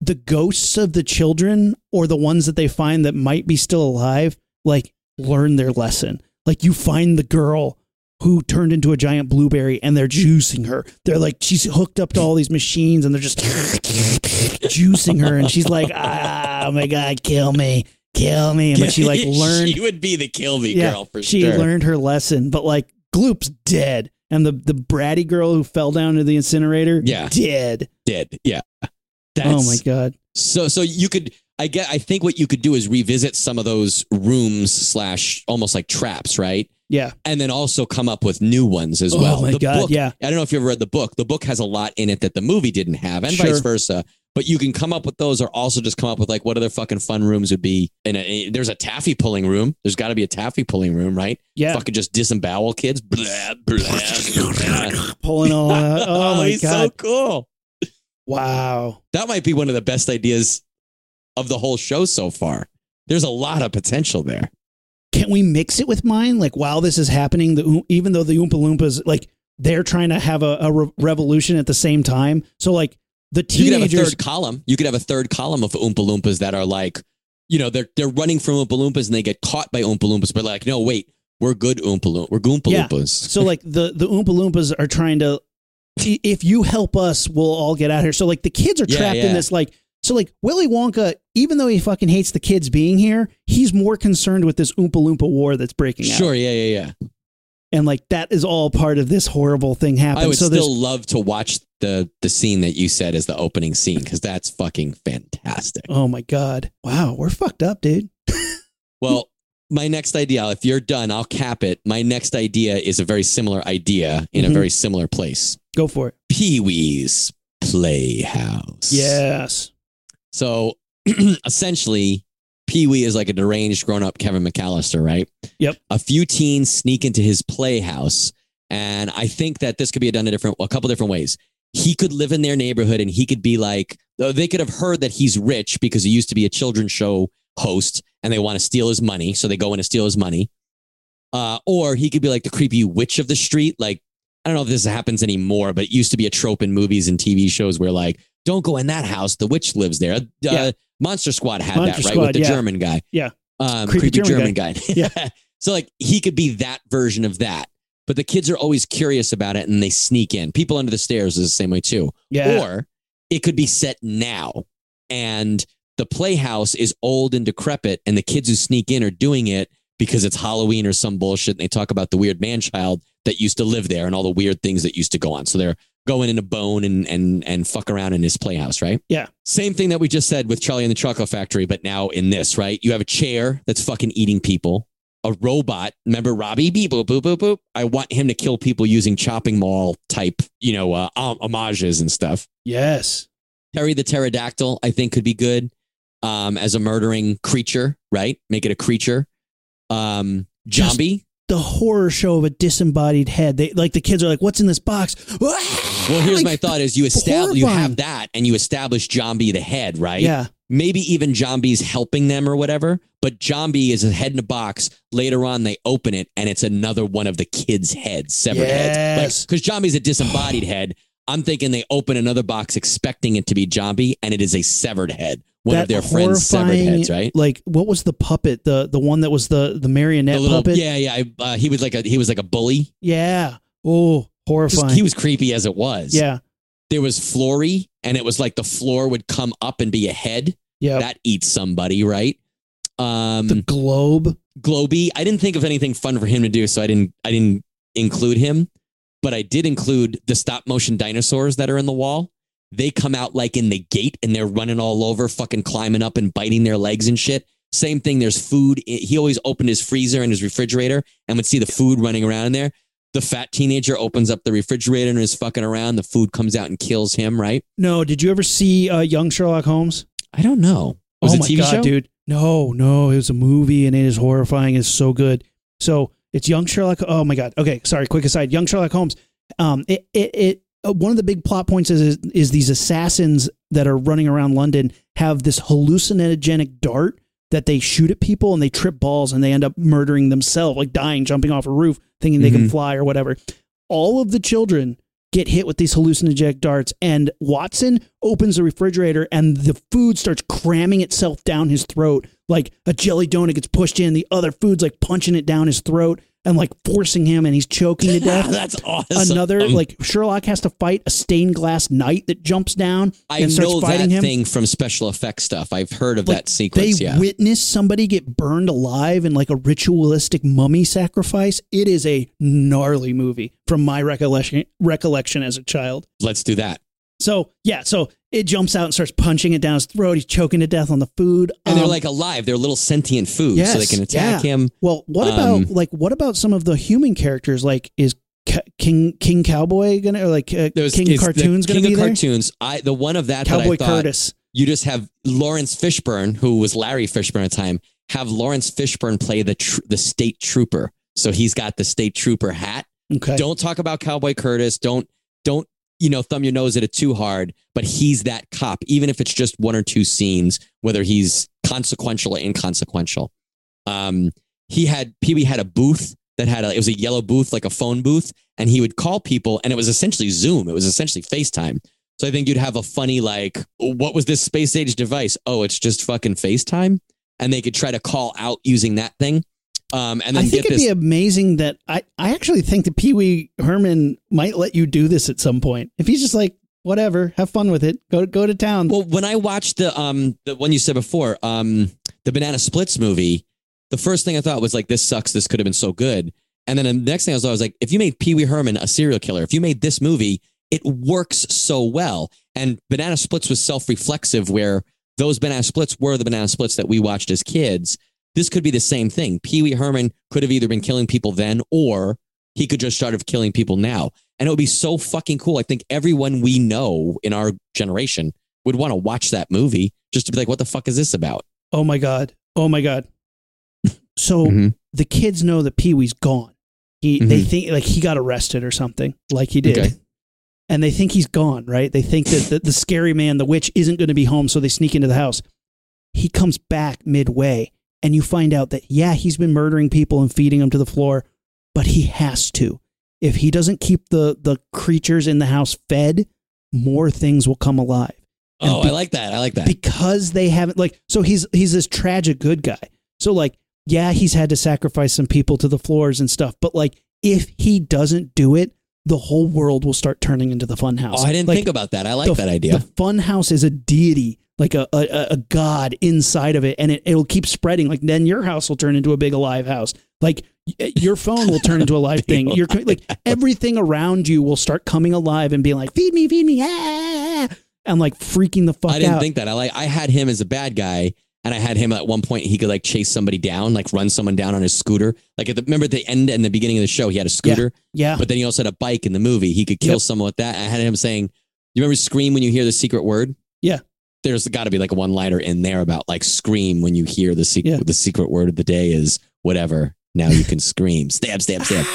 the ghosts of the children or the ones that they find that might be still alive, like learn their lesson. Like you find the girl who turned into a giant blueberry and they're juicing her. They're like, she's hooked up to all these machines and they're just juicing her. And she's like, ah, oh my God, kill me, kill me. But she like learned. She would be the kill me yeah, girl for she sure. She learned her lesson, but like Gloop's dead. And the, the bratty girl who fell down to the incinerator. Yeah. Dead. Dead. Yeah. That's, oh my God. So, so you could, I get, I think what you could do is revisit some of those rooms slash almost like traps, right? Yeah. And then also come up with new ones as oh well. Oh my the God. Book, yeah. I don't know if you've read the book. The book has a lot in it that the movie didn't have and sure. vice versa, but you can come up with those or also just come up with like, what other fucking fun rooms would be in a, there's a taffy pulling room. There's gotta be a taffy pulling room, right? Yeah. Fucking just disembowel kids. Blah, blah, blah. Pulling all out. Oh my He's God. So cool. Wow. That might be one of the best ideas of the whole show so far. There's a lot of potential there. Can we mix it with mine? Like while this is happening, the, even though the Oompa Loompas, like they're trying to have a, a re- revolution at the same time. So like the teenagers. You could have a third column. You could have a third column of Oompa Loompas that are like, you know, they're, they're running from Oompa Loompas and they get caught by Oompa Loompas. But like, no, wait, we're good Oompa Loompas. We're Goompa yeah. Loompas. So like the, the Oompa Loompas are trying to, if you help us, we'll all get out of here. So like the kids are yeah, trapped yeah. in this, like, so like Willy Wonka, even though he fucking hates the kids being here, he's more concerned with this Oompa Loompa war that's breaking out. Sure. Yeah. Yeah. Yeah. And like, that is all part of this horrible thing happening. I would so still love to watch the, the scene that you said is the opening scene. Cause that's fucking fantastic. Oh my God. Wow. We're fucked up, dude. Well, my next idea, if you're done, I'll cap it. My next idea is a very similar idea in mm-hmm. a very similar place. Go for it. Pee-wee's Playhouse. Yes. So essentially, Pee-wee is like a deranged grown-up Kevin McAllister, right? Yep. A few teens sneak into his playhouse. And I think that this could be done a different, a couple different ways. He could live in their neighborhood and he could be like, they could have heard that he's rich because he used to be a children's show host and they want to steal his money. So they go in and steal his money. Uh, or he could be like the creepy witch of the street. Like, I don't know if this happens anymore, but it used to be a trope in movies and T V shows where like, don't go in that house. The witch lives there. Uh, yeah. Monster Squad had Monster that, right? Squad, with the yeah. German guy. Yeah. Um, creepy, creepy German, German guy. guy. Yeah. So like he could be that version of that, but the kids are always curious about it and they sneak in. People Under the Stairs is the same way too. Yeah. Or it could be set now and the playhouse is old and decrepit and the kids who sneak in are doing it because it's Halloween or some bullshit. And they talk about the weird man child that used to live there and all the weird things that used to go on. So they're going in a bone and, and, and fuck around in his playhouse, right? Yeah. Same thing that we just said with Charlie and the Chocolate Factory, but now in this, right? You have a chair that's fucking eating people, a robot. Remember Robbie? Beep, boop, boop, boop, boop. I want him to kill people using chopping mall type, you know, uh, homages and stuff. Yes. Terry the Pterodactyl, I think could be good um, as a murdering creature, right? Make it a creature. Um, Jambi. The horror show of a disembodied head. They like the kids are like, what's in this box? Well, here's like, my thought is you establish, you have that and you establish Jambi the head, right? Yeah. Maybe even Jambi's helping them or whatever, but Jambi is a head in a box. Later on, they open it and it's another one of the kids' heads, severed yes. heads. Like, 'cause Jambi's a disembodied head. I'm thinking they open another box expecting it to be Jambi and it is a severed head. One that of their friends' severed heads, right? Like, what was the puppet? The the one that was the the marionette the little, puppet? Yeah, yeah. I, uh, he was like a he was like a bully. Yeah. Oh, horrifying. Just, he was creepy as it was. Yeah. There was Flory, and it was like the floor would come up and be a head. Yeah. That eats somebody, right? Um, the globe, Globey. I didn't think of anything fun for him to do, so I didn't I didn't include him, but I did include the stop motion dinosaurs that are in the wall. They come out like in the gate and they're running all over, fucking climbing up and biting their legs and shit. Same thing. There's food. He always opened his freezer and his refrigerator and would see the food running around in there. the fat teenager opens up the refrigerator and is fucking around. The food comes out and kills him, right? No. Did you ever see uh, Young Sherlock Holmes? I don't know. Was oh it a my T V God, show? Dude. No, no. It was a movie and it is horrifying. It's so good. So it's Young Sherlock. Oh, my God. Okay. Sorry. Quick aside. Young Sherlock Holmes. Um, it, it, it, uh, one of the big plot points is, is, is these assassins that are running around London have this hallucinogenic dart that they shoot at people and they trip balls and they end up murdering themselves, like dying, jumping off a roof, thinking they mm-hmm. can fly or whatever. All of the children get hit with these hallucinogenic darts, and Watson opens the refrigerator and the food starts cramming itself down his throat. Like a jelly donut gets pushed in, the other food's like punching it down his throat and like forcing him, and he's choking to death. That's awesome. Another, like, Sherlock has to fight a stained glass knight that jumps down I and starts fighting him. I know that thing from special effects stuff. I've heard of like, that sequence, they yeah. They witness somebody get burned alive in like a ritualistic mummy sacrifice. It is a gnarly movie from my recollection recollection as a child. Let's do that. So, yeah, so it jumps out and starts punching it down his throat. He's choking to death on the food. And um, they're like alive. They're little sentient food, yes, so they can attack yeah. him. Well, what um, about like what about some of the human characters? Like, is K- King King Cowboy gonna or like uh, was, King Cartoons gonna King be of there? Cartoons. I the one of that Cowboy that I thought, Curtis. You just have Lawrence Fishburne, who was Larry Fishburne at the time. Have Lawrence Fishburne play the tr- the state trooper. So he's got the state trooper hat. Okay. Don't talk about Cowboy Curtis. Don't don't. you know, thumb your nose at it too hard, but he's that cop, even if it's just one or two scenes, whether he's consequential or inconsequential. Um, he had, Pee-wee had a booth that had a, it was a yellow booth, like a phone booth, and he would call people, and it was essentially Zoom. It was essentially FaceTime. So I think you'd have a funny, like, what was this space age device? Oh, it's just fucking FaceTime. And they could try to call out using that thing. Um, and then I think it'd this- be amazing that I, I actually think that Pee-wee Herman might let you do this at some point. If he's just like, whatever, have fun with it. Go, go to town. Well, when I watched the, um, the one you said before, um, the Banana Splits movie, the first thing I thought was like, this sucks. This could have been so good. And then the next thing I was, I was like, if you made Pee-wee Herman a serial killer, if you made this movie, it works so well. And Banana Splits was self-reflexive, where those Banana Splits were the Banana Splits that we watched as kids. This could be the same thing. Pee-wee Herman could have either been killing people then, or he could just start of killing people now. And it would be so fucking cool. I think everyone we know in our generation would want to watch that movie just to be like, what the fuck is this about? Oh, my God. Oh, my God. So mm-hmm. the kids know that Pee-wee's gone. He, mm-hmm. They think like he got arrested or something, like he did. Okay. And they think he's gone, right? They think that the, the scary man, the witch, isn't going to be home. So they sneak into the house. He comes back midway. And you find out that, yeah, he's been murdering people and feeding them to the floor, but he has to. If he doesn't keep the, the creatures in the house fed, more things will come alive. And oh, be- I like that. I like that. Because they haven't, like, so he's he's this tragic good guy. So, like, yeah, he's had to sacrifice some people to the floors and stuff, but, like, if he doesn't do it, the whole world will start turning into the fun house. Oh, I didn't like, think about that. I like the, that idea. The fun house is a deity. Like a, a a god inside of it, and it, it'll keep spreading. Like, then your house will turn into a big alive house. Like, your phone will turn into a live thing. Your like everything around you will start coming alive and being like, feed me, feed me, ah, and like freaking the fuck out. I didn't out. think that. I like I had him as a bad guy, and I had him at one point. He could like chase somebody down, like run someone down on his scooter. Like at the remember at the end and the beginning of the show, he had a scooter. Yeah. yeah. But then he also had a bike in the movie. He could kill yep. someone with that. I had him saying, "You remember Scream when you hear the secret word?" Yeah. There's got to be like a one-liner in there about like scream when you hear the secret. Yeah. The secret word of the day is whatever. Now you can scream, stab, stab, stab.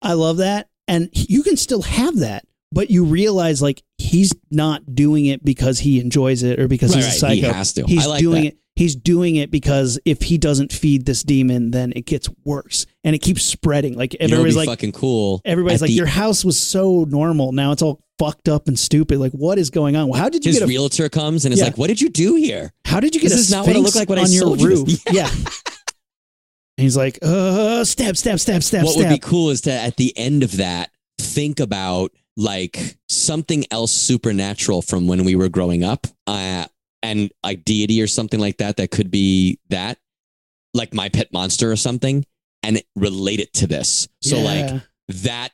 I love that, and you can still have that, but you realize like he's not doing it because he enjoys it or because right, he's right. a psycho. He has to. He's I like doing that. it. He's doing it because if he doesn't feed this demon, then it gets worse and it keeps spreading. Like everybody's you know like fucking cool. Everybody's like the- your house was so normal. Now it's all fucked up and stupid. Like, what is going on? How did you His get a realtor comes and is yeah. like, what did you do here? How did you get this? Is not what it looked like when on I your roof. You yeah. yeah. He's like, uh, stab, stab, stab, stab. What stab. would be cool is to at the end of that, think about like something else supernatural from when we were growing up. Uh, And a deity or something like that, that could be that, like My Pet Monster or something, and relate it to this. So yeah. like that,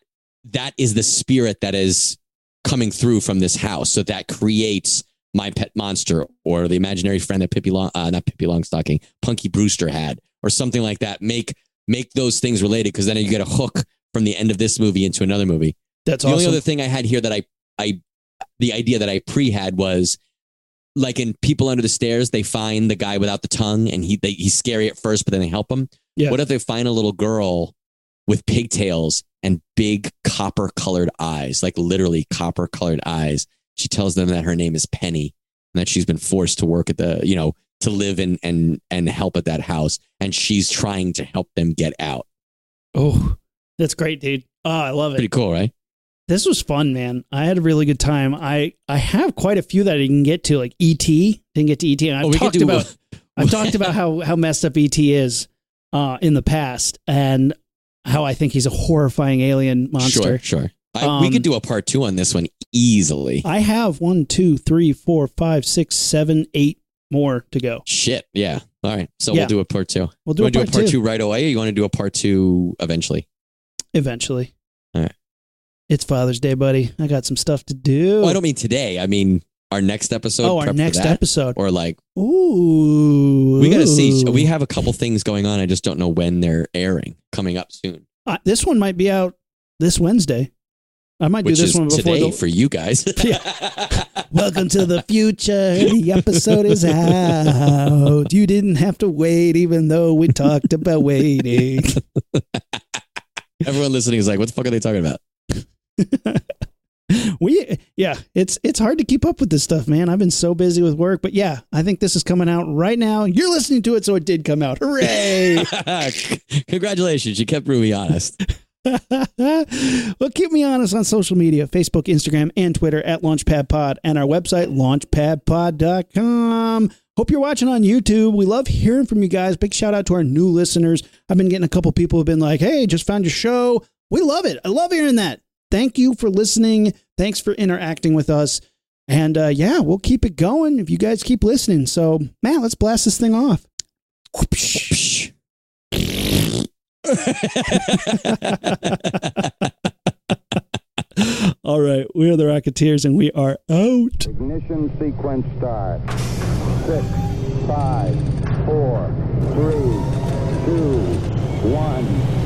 that is the spirit that is coming through from this house. So that creates My Pet Monster or the imaginary friend that Pippi Long, uh, not Pippi Longstocking, Punky Brewster had or something like that. Make, make those things related. Cause then you get a hook from the end of this movie into another movie. That's the awesome. Only other thing I had here that I, I, the idea that I pre had was like in People Under the Stairs, they find the guy without the tongue and he, they, he's scary at first, but then they help him. Yeah. What if they find a little girl with pigtails and big copper colored eyes, like literally copper colored eyes? She tells them that her name is Penny and that she's been forced to work at the, you know, to live in and, and help at that house. And she's trying to help them get out. Oh, that's great, dude. Oh, I love it. Pretty cool, right? This was fun, man. I had a really good time. I, I have quite a few that I can get to, like E T. Didn't get to E T. And I've oh, talked do, about I've talked about how, how messed up E T is uh, in the past and how I think he's a horrifying alien monster. Sure, sure. I, um, we could do a part two on this one easily. I have one, two, three, four, five, six, seven, eight more to go. Shit, yeah. All right, so yeah. we'll do a part two. We'll do, a part, do a part two. two right away, or you want to do a part two eventually? Eventually. All right. It's Father's Day, buddy. I got some stuff to do. Oh, I don't mean today. I mean our next episode. Oh, our next episode. Or like, ooh, we got to see. We have a couple things going on. I just don't know when they're airing. Coming up soon. Uh, this one might be out this Wednesday. I might Which do this is one before today the... for you guys. Welcome to the future. The episode is out. You didn't have to wait, even though we talked about waiting. Everyone listening is like, "What the fuck are they talking about?" we yeah it's it's hard to keep up with this stuff, man. I've been so busy with work, but yeah, I think this is coming out right now. You're listening to it, so it did come out. Hooray. Congratulations, you kept Ruby honest. Well, keep me honest on social media, Facebook, Instagram, and Twitter at LaunchpadPod, and our website launchpad pod dot com. Hope you're watching on YouTube. We love hearing from you guys. Big shout out to our new listeners. I've been getting a couple people who've been like, "Hey, just found your show." We love it. I love hearing that. Thank you for listening. Thanks for interacting with us. And uh, yeah, we'll keep it going if you guys keep listening. So, man, let's blast this thing off. All right. We are the Rocketeers, and we are out. Ignition sequence start. Six, five, four, three, two, one.